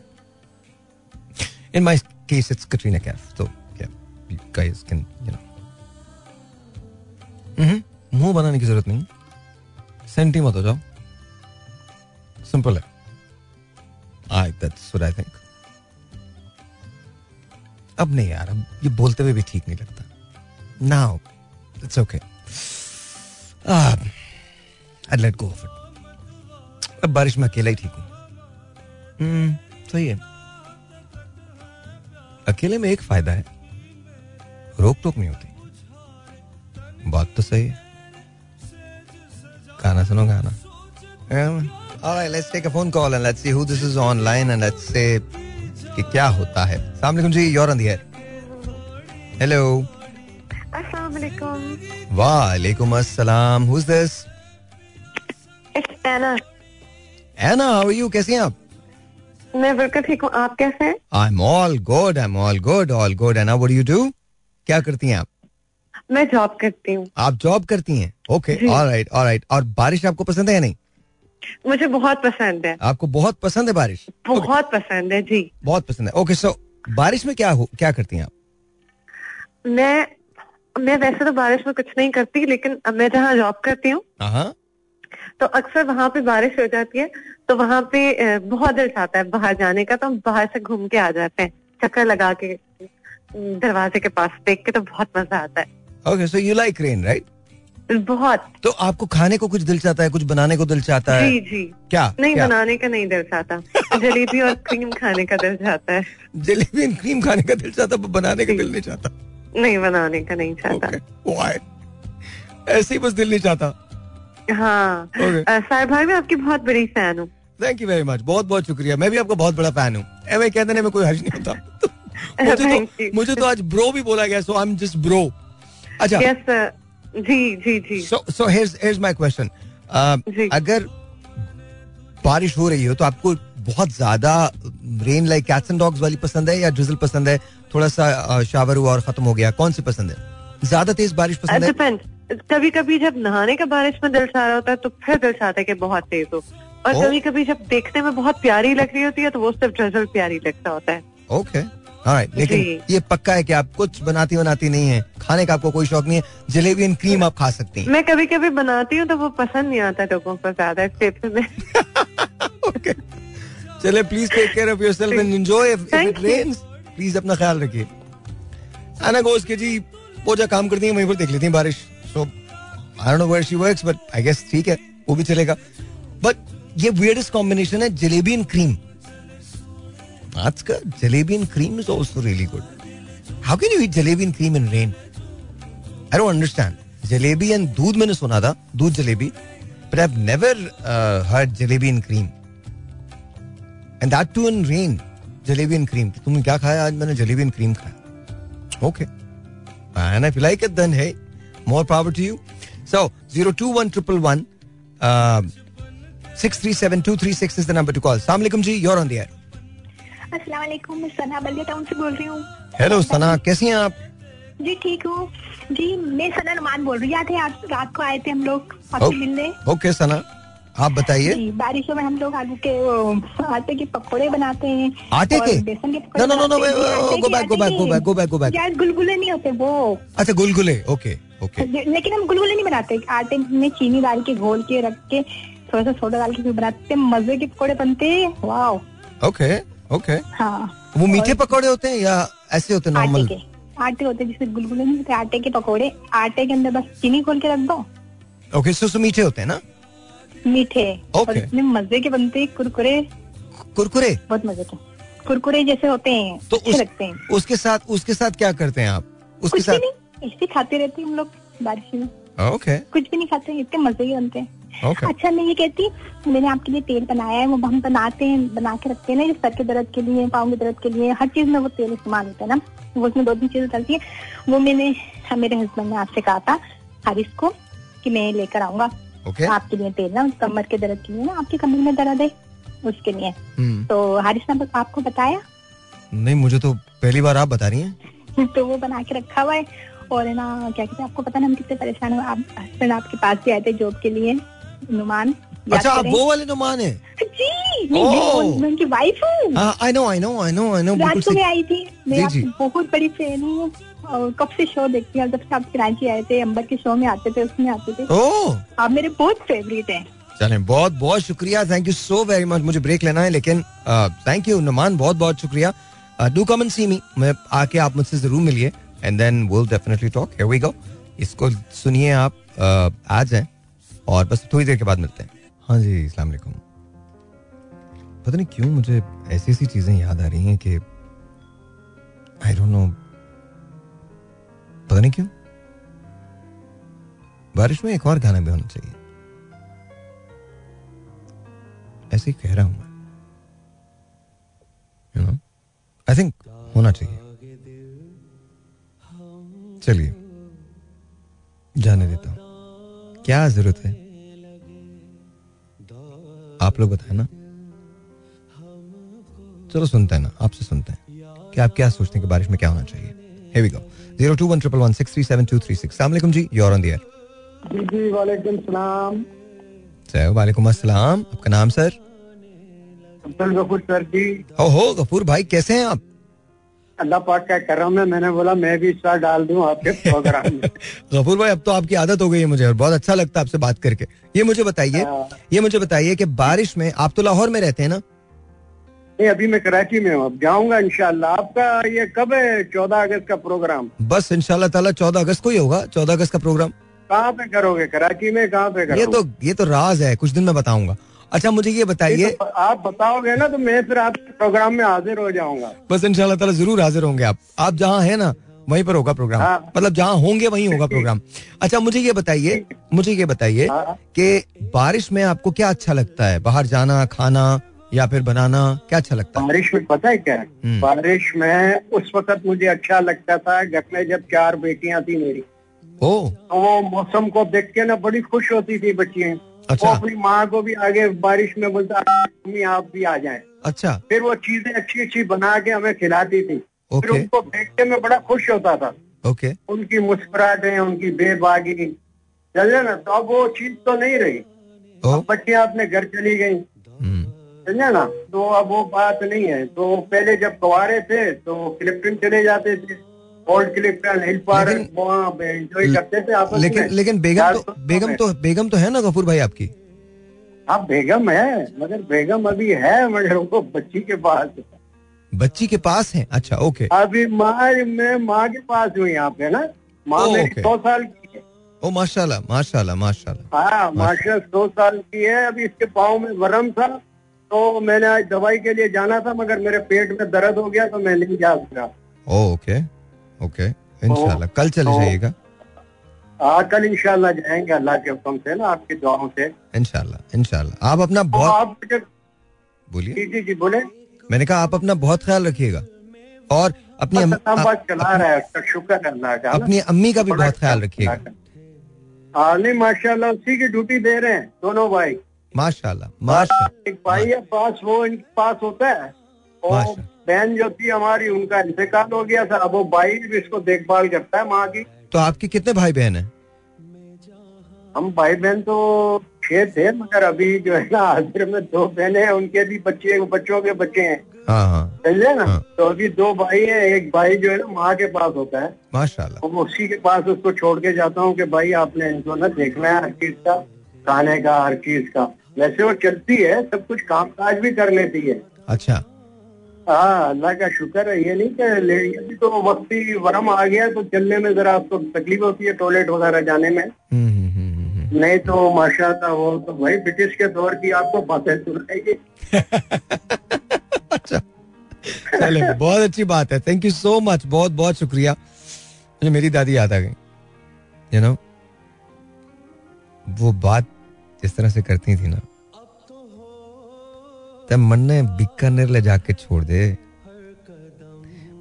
In my case it's Katrina Kaif. तो मुंह बनाने की जरूरत नहीं, सेंटी मत हो जाओ, सिंपल है. That's what I think. अब नहीं यार, अब ये बोलते हुए भी ठीक नहीं लगता. Now it's okay. I'd let go of it. अब बारिश में अकेला ही ठीक हूँ. सही है. अकेले में एक फायदा है, रोक टोक नहीं होती. बात तो सही है. गाना सुनो, गाना. Alright, let's take a phone call and let's see who this is online and let's say कि क्या होता है. Assalamualaikum ji, you're on the air. Hello. Assalamualaikum. Waalaikum assalam. Who's this? It's Anna. Anna, how are you? कैसी हैं आप? मैं बिल्कुल ठीक हूँ, आप कैसे हैं? I'm all good. Anna, what do you do? क्या करती हैं आप? मैं जॉब करती हूँ. आप जॉब करती हैं? Okay, all right. और बारिश आपको पसंद है या नहीं? मुझे बहुत पसंद है. आपको बहुत पसंद है बारिश? बहुत पसंद है जी, बहुत पसंद है. ओके, सो बारिश में क्या करती हैं आप? मैं वैसे तो बारिश में कुछ नहीं करती, लेकिन अब मैं जहाँ जॉब करती हूँ तो अक्सर वहाँ पे बारिश हो जाती है, तो वहाँ पे बहुत दिल चाहता है बाहर जाने का, तो हम बाहर से घूम के आ जाते हैं, चक्कर लगा के दरवाजे के पास देख के, तो बहुत मजा आता है. Okay, so you like rain, right? बहुत. तो आपको खाने को कुछ दिल चाहता है, कुछ बनाने को दिल चाहता है? जी. क्या नहीं, क्या? बनाने का नहीं दिल चाहता, जलेबी और क्रीम खाने का दिल चाहता है. जलेबी और क्रीम खाने का दिल चाहता, बनाने का दिल नहीं चाहता. नहीं, बनाने का नहीं चाहता, ऐसे ही बस दिल नहीं चाहता. हाँ, साहिर भाई मैं आपकी बहुत बड़ी फैन हूँ. थैंक यू वेरी मच, बहुत बहुत शुक्रिया. मैं भी आपका बहुत बड़ा फैन हूँ. कह देने में कोई हर्ज नहीं होता. मुझे तो आज ब्रो भी बोला गया, so I am just bro. अच्छा जी. So here's my question. अगर बारिश हो रही हो तो आपको बहुत ज्यादा rain like cats and dogs वाली पसंद है, या ड्रिजल पसंद है, थोड़ा सा शावर हुआ और खत्म हो गया, कौन सी पसंद है? ज्यादा तेज बारिश पसंद है? डिपेंड. कभी कभी जब नहाने का बारिश में दिल चाह रहा होता है तो फिर दिल चाहता है कि बहुत तेज हो, और कभी कभी जब देखने में बहुत प्यारी लग रही होती है तो वो सिर्फ ड्रिजल प्यारी लगता होता है. ओके ऑलराइट, लेकिन ये पक्का है कि आप कुछ बनाती बनाती नहीं है, खाने का आपको कोई शौक नहीं है, जलेबी एंड क्रीम आप खा सकती हैं. मैं कभी कभी बनाती हूँ तो वो पसंद नहीं आता लोगों को ज्यादा. चले, please take care of yourself and enjoy if it rains. Please अपना ख्याल रखिए. आना गोज के जी पूजा काम करती है, वहीं पर देख लेती है बारिश. So I don't know where she works but I guess ठीक है, वो भी चलेगा. बट ये वियर्डेस्ट कॉम्बिनेशन है jalebi and cream. That's good. Jalebi and cream is also really good. How can you eat jalebi and cream in rain? I don't understand. Jalebi and doodh मैंने सुना था, दूध jalebi, but I've never heard jalebi and cream. And that too in rain. Jalebi and cream. तुमने क्या खाया आज? मैंने jalebi and cream खाया. Okay. And if you like it, then hey, more power to you. So 02111 637-236 is the number to call. Assalamu alaikum ji, you're on the air. अस्सलाम वालेकुम, मैं सना Ballia town से बोल रही हूँ. हेलो सना, कैसी हैं आप? जी ठीक हूँ जी. मैं सना नुमान बोल रही हूँ. आज रात को आए थे हम लोग आपसे मिलने. ओके सना, आप बताइए. बारिशों में हम लोग आटे के पकौड़े बनाते हैं. आटे के? बेसन के पकौड़े. Go back. यार गुलगुले नहीं होते वो. अच्छा गुलगुले, ओके ओके. लेकिन हम गुलगुले नहीं बनाते, आटे में चीनी डाल के घोल के रख के थोड़ा सा सोडा डाल के बनाते हैं. मजे के पकौड़े बनते हैं. वाह, ओके ओके. हाँ, वो मीठे पकोड़े होते हैं या ऐसे होते हैं नॉर्मल? आटे होते हैं, जिसमें गुलगुले नहीं होते. आटे के पकोड़े, आटे के अंदर बस चीनी घोल के रख दो. ओके, सो मीठे होते हैं ना? मीठे. ओके. और इतने मजे के बनते हैं. कुरकुरे बहुत मजे के कुरकुरे जैसे होते हैं तो रखते हैं. उसके साथ क्या करते हैं आप? उसके साथ इसी खाते रहते हैं हम लोग बारिश में. ओके. कुछ भी नहीं खाते, इतने मजे के बनते हैं. Okay. अच्छा मैं ये कहती, मैंने आपके लिए तेल बनाया है. वो हम बनाते हैं, बना के रखते हैं ना, सर के दर्द के लिए, पाँव के दर्द के लिए, हर चीज में वो तेल इस्तेमाल होता है ना. वो उसमें 2-3 चीजें डालती है. वो मैंने मेरे हस्बैंड ने आपसे कहा था, हारिस को, कि मैं लेकर आऊंगा. Okay. आपके लिए तेल ना, कमर के दर्द के लिए ना, आपकी कमर में दर्द है उसके लिए. तो हारिस ने आपको बताया नहीं? मुझे तो पहली बार आप बता रही है. तो वो बना के रखा हुआ है. और है ना, क्या कहते हैं, आपको पता ना हम कितने परेशान हुए. आप हस्बैंड आपके पास भी आए थे जॉब के लिए. नुमान. अच्छा, आप वो वाले नुमान है जी? मैं उनकी वाइफ हूँ. I know. रात को मैं आई थी. मैं आप बहुत बड़ी फैन हूँ. कब से शो देखती हूँ, जब से आप कराची आए थे, अंबर के शो में आते थे, उसमें आते थे. आप मेरे बहुत फेवरेट हैं. चले, बहुत बहुत शुक्रिया. Thank you so very much. मुझे ब्रेक लेना है, लेकिन थैंक यू नुमान, बहुत बहुत शुक्रिया. Do come and see me. मैं आके आप मुझसे जरूर मिलिए and then we will definitely talk. Here we go. इसको सुनिए आप, आ जाए और बस थोड़ी देर के बाद मिलते हैं. हाँ जी, अस्सलाम वालेकुम. पता नहीं क्यों मुझे ऐसी चीजें याद आ रही हैं कि आई डोंट नो, पता नहीं क्यों. बारिश में एक और गाना भी होना चाहिए, ऐसे ही कह रहा हूं मैं, यू नो. आई थिंक होना चाहिए. चलिए जाने देता हूं, क्या जरूरत है? आप लोग बताए ना. चलो सुनते हैं ना, आपसे सुनते हैं कि आप क्या सोचते हैं कि बारिश में क्या होना चाहिए. Here we go. 02111637236. Assalamualaikum ji, you're on the air. जी वालेकुम सलाम. सर वालेकुम अस्सलाम. आपका नाम सर? गफूर सर जी. ओहो गफूर भाई, कैसे हैं आप? अल्लाह पाक क्या कर रहा हूँ. मैंने बोला मैं भी इस बार डाल दूं आपके प्रोग्राम में. गफूर भाई, अब तो आपकी आदत हो गई है मुझे और बहुत अच्छा लगता है आपसे बात करके. ये मुझे बताइए कि बारिश में, आप तो लाहौर में रहते हैं ना? नहीं, अभी मैं कराची में हूँ, अब जाऊंगा इंशाल्लाह. आपका ये कब है 14 अगस्त का प्रोग्राम? बस इंशाल्लाह ताला 14 अगस्त को ही होगा. 14 अगस्त का प्रोग्राम कहाँ पे करोगे? कराची में कहाँ पे? ये तो राज है, कुछ दिन में बताऊंगा. अच्छा मुझे ये बताइए, तो आप बताओगे ना तो मैं फिर आपके प्रोग्राम में हाजिर हो जाऊंगा. बस इंशाल्लाह ताला जरूर हाजिर होंगे आप जहाँ है ना वहीं पर होगा प्रोग्राम. मतलब जहाँ होंगे वहीं होगा प्रोग्राम. अच्छा मुझे ये बताइए कि बारिश में आपको क्या अच्छा लगता है? बाहर जाना, खाना या फिर बनाना, क्या अच्छा लगता है बारिश में? पता है क्या है, बारिश में उस वक्त मुझे अच्छा लगता था घर में जब 4 बेटियाँ थी मेरी. वो मौसम को देख के ना बड़ी खुश होती थी बच्चियाँ. अच्छा. वो अपनी माँ को भी आगे बारिश में बोलता, मम्मी आप भी आ जाएं. अच्छा. फिर वो चीजें अच्छी अच्छी बना के हमें खिलाती थी. Okay. फिर उनको देखते में बड़ा खुश होता था. Okay. उनकी मुस्कुराहटें, उनकी बेबाकी, चल रहे ना. तो अब वो चीज तो नहीं रही. अब बच्चियां अपने घर चली गई. समझा ना, तो अब वो बात नहीं है। तो पहले जब कवारे थे तो क्लिफ्टन चले जाते थे, ओल्ड क्लिफ्टन, हिल पार्क, वहाँ एंजॉय करते थे आपस में। लेकिन बेगम तो है ना गफूर भाई आपकी? आप बेगम है, मगर बेगम अभी है मगर उनको बच्ची के पास है। बच्ची के पास है? अच्छा ओके। अभी माँ के पास हूँ यहाँ पे ना, माँ मेरी 100 साल की है। ओ माशाल्लाह माशाल्लाह माशाल्लाह। हाँ माशाल्लाह 100 साल की है। अभी इसके पाँव में वरम था तो मैंने आज दवाई के लिए जाना था मगर मेरे पेट में दर्द हो गया तो मैं नहीं जा सका। ओके ओके, इंशाल्लाह कल चले जाइएगा। हाँ कल इंशाल्लाह जाएंगे अल्लाह के हुक्म से ना, आपकी दुआओं से इंशाल्लाह इंशाल्लाह। आप अपना बहुत बोलिए। जी जी बोले। मैंने कहा आप अपना बहुत ख्याल रखिएगा और अपनी अम्मी का भी बहुत ख्याल रखिएगा। आलिम माशाल्लाह उसी की ड्यूटी दे रहे हैं दोनों भाई माशाल्लाह माशाल्लाह। एक भाई है पास, वो इनके पास होता है और बहन जो थी हमारी उनका इंतकाल हो गया था, अब वो भाई भी इसको देखभाल करता है माँ की। तो आपके कितने भाई बहन हैं? हम भाई बहन तो 6 थे मगर अभी जो है ना आखिर में 2 बहने हैं, उनके भी बच्चों के बच्चे हैं। समझे ना, तो अभी 2 भाई हैं, एक भाई जो है ना माँ के पास होता है माशाल्लाह, तो उसी के पास उसको छोड़ के जाता हूँ कि भाई आपने इनको ना देखना है हर चीज का, खाने का हर चीज का। वैसे वो चलती है सब कुछ, काम काज भी कर लेती है। अच्छा हाँ अल्लाह का शुक्र है। ये नहीं कि अभी तो वक्ती वरम आ गया तो चलने में जरा आपको तकलीफ होती है, टॉयलेट वगैरह जाने में, नहीं तो माशाल्लाह वो तो भाई ब्रिटिश के दौर की आपको बातें सुनाएगी। अच्छा चले बहुत अच्छी बात है, थैंक यू सो मच, बहुत बहुत शुक्रिया। मुझे मेरी दादी याद आ गई, यू नो वो बात जिस तरह से करती थी ना, तब मन ने बीकानेर ले जाके छोड़ दे,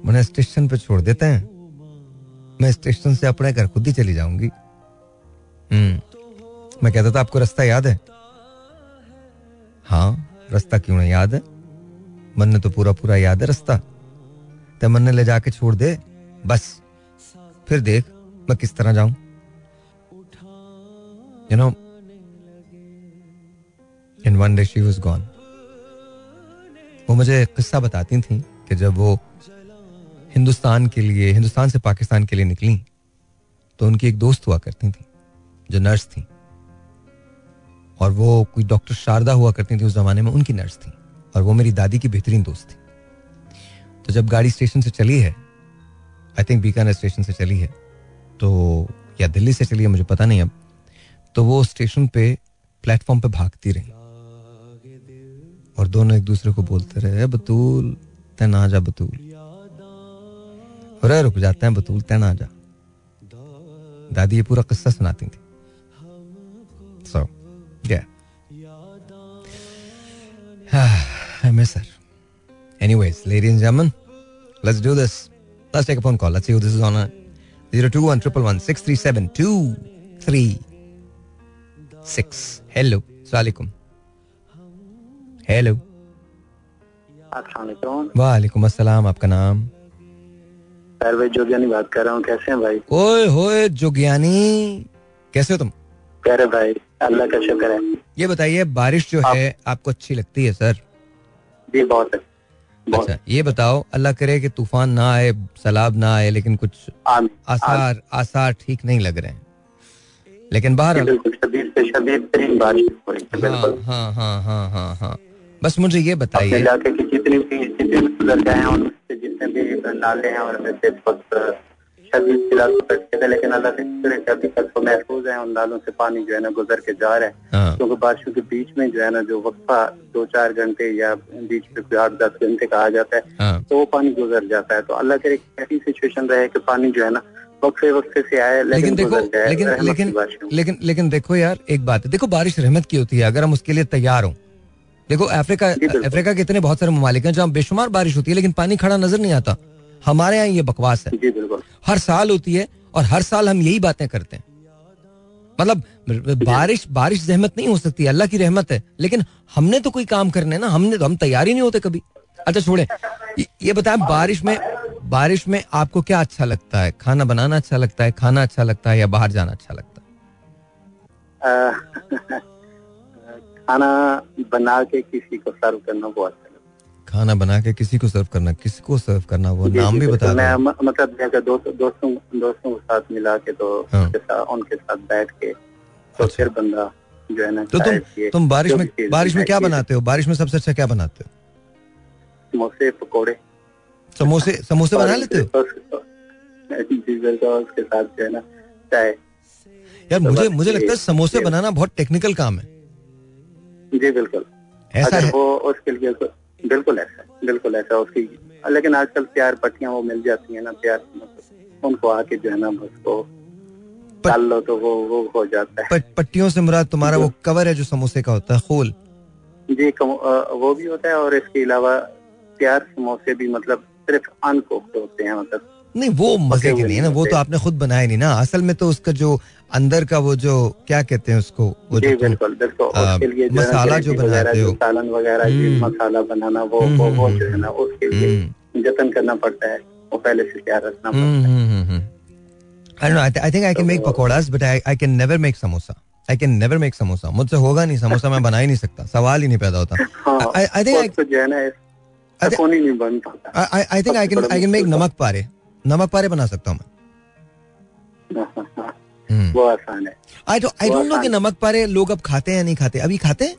मने स्टेशन पे छोड़ देते हैं, मैं स्टेशन से अपने घर खुद ही चली जाऊंगी। मैं कहता था आपको रास्ता याद है? हाँ रास्ता क्यों नहीं याद है, मन ने तो पूरा पूरा याद है रास्ता, तब मन ने ले जाके छोड़ दे बस, फिर देख मैं किस तरह जाऊं। You know in one day she was gone. वो मुझे किस्सा बताती थी कि जब वो हिंदुस्तान से पाकिस्तान के लिए निकली तो उनकी एक दोस्त हुआ करती थी जो नर्स थी, और वो कोई डॉक्टर शारदा हुआ करती थी उस जमाने में, उनकी नर्स थी और वो मेरी दादी की बेहतरीन दोस्त थी। तो जब गाड़ी स्टेशन से चली है, आई थिंक बीकानेर स्टेशन से चली है तो, या दिल्ली से चली है मुझे पता नहीं अब, तो वो स्टेशन पे प्लेटफॉर्म पे भागती रही और दोनों एक दूसरे को बोलते रहे, बतूल तैन आ जा, बतूल रुक जाते हैं, बतूल तैन आ जा। दादी ये पूरा किस्सा सुनाती थी। So, yeah. I miss her. Anyways, ladies and gentlemen, let's do this. Let's take a phone call. Let's see who this is on. 021-111-637-236. Hello. Assalamualaikum. Hello. Assalamualaikum. Waalaikum assalam. आपका नाम? सर भाई जोगियानी बात कर रहा हूँ। कैसे हैं भाई? ओए होए जोगियानी, कैसे हो तुम? कह रहे भाई अल्लाह का शुक्र है। ये बताइए बारिश जो है आपको अच्छी लगती है? सर जी बहुत है। अच्छा ये बताओ, अल्लाह करे कि तूफान ना आए, सैलाब ना आए, लेकिन कुछ आसार ठीक नहीं लग रहे हैं, लेकिन बाहर हाँ। बस मुझे ये बताइए इलाके के जितने गुजर गए हैं उनसे जितने भी नाले हैं और वैसे लेकिन अल्लाह से महफूज है, उन नालों से पानी जो है ना गुजर के जा रहे हैं, क्योंकि बारिशों के बीच में जो है ना जो वक्फा 2-4 घंटे या बीच में 8-10 घंटे का आ जाता है तो वो पानी गुजर जाता है। तो अल्लाह करे ऐसी सिचुएशन रहे कि पानी जो है ना वक्फे से आए लेकिन देखो यार एक बात है, देखो बारिश रहमत की होती है अगर हम उसके लिए तैयार हों। देखो अफ्रीका के इतने बहुत सारे ममालिक हैं जहाँ बेशुमार बारिश होती है लेकिन पानी खड़ा नजर नहीं आता, हमारे यहाँ ये बकवास है। हर साल होती है और हर साल हम यही बातें करते हैं, मतलब बारिश जहमत नहीं हो सकती, अल्लाह की रहमत है, लेकिन हमने तो कोई काम करने ना, हम तैयार ही नहीं होते कभी। अच्छा छोड़ें, ये बताएं बारिश में आपको क्या अच्छा लगता है? खाना बनाना अच्छा लगता है, खाना अच्छा लगता है या बाहर जाना अच्छा लगता है? खाना बना के किसी को सर्व करना वो अच्छा लगता है। खाना बना के किसी को सर्व करना, किसको सर्व करना वो नाम भी बता दो। मैं मतलब जैसे दोस्तों के साथ मिला के तो उनके साथ बैठ के तो फिर बंदा जो है ना। तो तुम बारिश में क्या बनाते हो? बारिश में सबसे अच्छा क्या बनाते हो? समोसे, पकौड़े। समोसे बना लेते हो? उसके साथ जो है ना चाय। यार मुझे लगता है समोसे बनाना बहुत टेक्निकल काम है। जी बिल्कुल ऐसा है वो, उसके लिए बिल्कुल ऐसा उसकी। लेकिन आजकल प्यार पट्टियां वो मिल जाती है ना, प्यार उनको आके जो है ना उसको डाल लो तो वो हो जाता है। पट्टियों से मुराद तुम्हारा वो कवर है जो समोसे का होता है, खोल? जी वो भी होता है और इसके अलावा प्यार समोसे भी मतलब सिर्फ अनकुक्ड होते हैं, मतलब नहीं वो मजे के लिए ना, वो तो आपने खुद बनाया नहीं ना असल में, तो उसका जो अंदर का वो जो क्या कहते हैं उसको वो जी बिल्कुल उसके लिए मसाला जो बनाते हो, सालन वगैरह मसाला बनाना वो जो है ना उसके लिए जतन करना पड़ता है, वो पहले से तैयार रखना पड़ता है। I don't know, I think I can make pakoras, but I can never make samosa. I can never make samosa. मुझसे होगा नहीं समोसा, मैं बना ही नहीं सकता, सवाल ही नहीं पैदा होता। I think I can make नमक पारे बना सकता हूँ मैं, वो आसान है। I don't know कि नमक पारे लोग अब खाते हैं या नहीं खाते। अभी खाते हैं?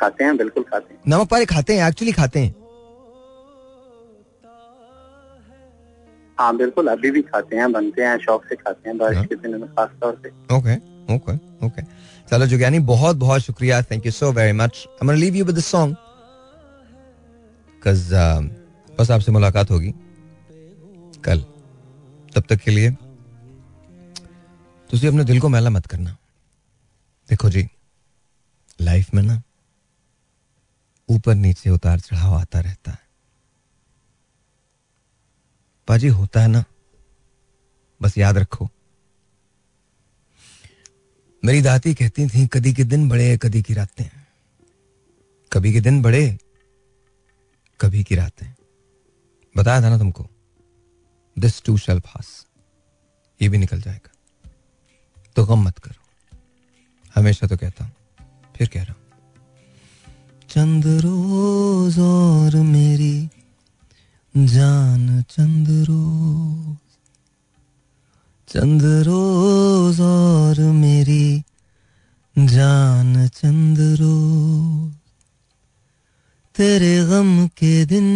खाते हैं, बिल्कुल खाते हैं। नमक पारे खाते हैं, एक्चुअली खाते हैं? हाँ बिल्कुल, अभी भी खाते हैं, बनते हैं, शौक से खाते हैं बारिश के दिनों में खास तौर पे। ओके चलो जुगानी, बहुत बहुत शुक्रिया, thank you so very much. I am gonna leave you with the song cuz बस आपसे मुलाकात होगी कल, तब तक के लिए तुसी अपने दिल को मैला मत करना। देखो जी लाइफ में ना ऊपर नीचे उतार चढ़ाव आता रहता है पाजी, होता है ना, बस याद रखो। मेरी दादी कहती थी कदी के दिन बड़े कदी की रातें, कभी के दिन बड़े कभी की रातें, बताया था ना तुमको, दिस टू शैल पास, ये भी निकल जाएगा, तो गम मत करो। हमेशा तो कहता हूं फिर कह रहा हूं, चंद रोज और मेरी जान, चंद रोज और मेरी जान, चंद रोज तेरे गम के दिन,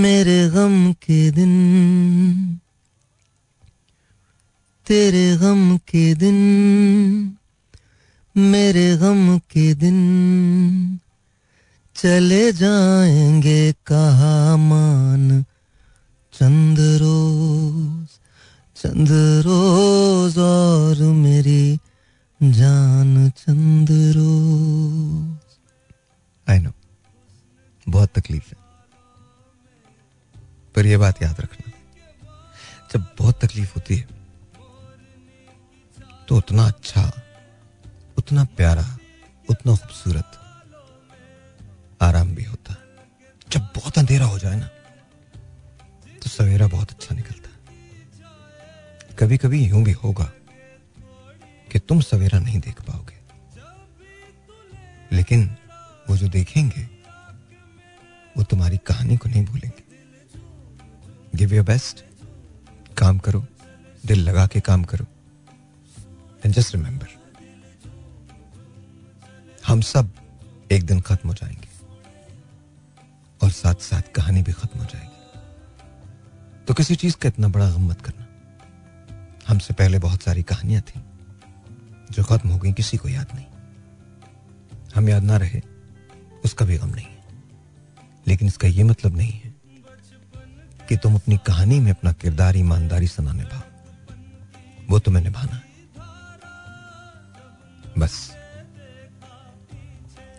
मेरे गम के दिन, तेरे गम के दिन, मेरे गम के दिन, चले जाएंगे कहाँ मान, चंद रोज और मेरी जान, चंद रोज। आई नो बहुत तकलीफ है, पर ये बात याद रखना जब बहुत तकलीफ होती है तो उतना अच्छा, उतना प्यारा, उतना खूबसूरत आराम भी होता है। जब बहुत अंधेरा हो जाए ना तो सवेरा बहुत अच्छा निकलता है। कभी कभी यूं भी होगा कि तुम सवेरा नहीं देख पाओगे, लेकिन वो जो देखेंगे वो तुम्हारी कहानी को नहीं भूलेंगे। गिव योर बेस्ट, काम करो, दिल लगा के काम करो, एंड जस्ट रिमेंबर हम सब एक दिन खत्म हो जाएंगे और साथ साथ कहानी भी खत्म हो जाएगी, तो किसी चीज का इतना बड़ा गम मत करना। हमसे पहले बहुत सारी कहानियां थी जो खत्म हो गई, किसी को याद नहीं। हम याद ना रहे उसका भी गम नहीं है, लेकिन इसका यह मतलब नहीं है कि तुम अपनी कहानी में अपना किरदार ईमानदारी से ना निभाओ, वो तुम्हें निभाना है। बस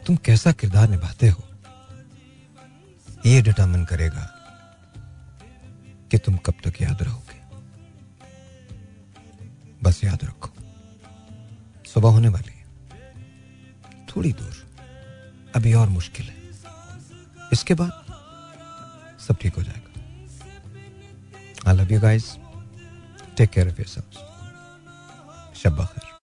तुम कैसा किरदार निभाते हो ये डिटरमिन करेगा कि तुम कब तक याद रहोगे। बस याद रखो सुबह होने वाली है, थोड़ी दूर अभी और मुश्किल है, इसके बाद सब ठीक हो जाएगा। I love you guys, take care of yourselves, शब बखैर।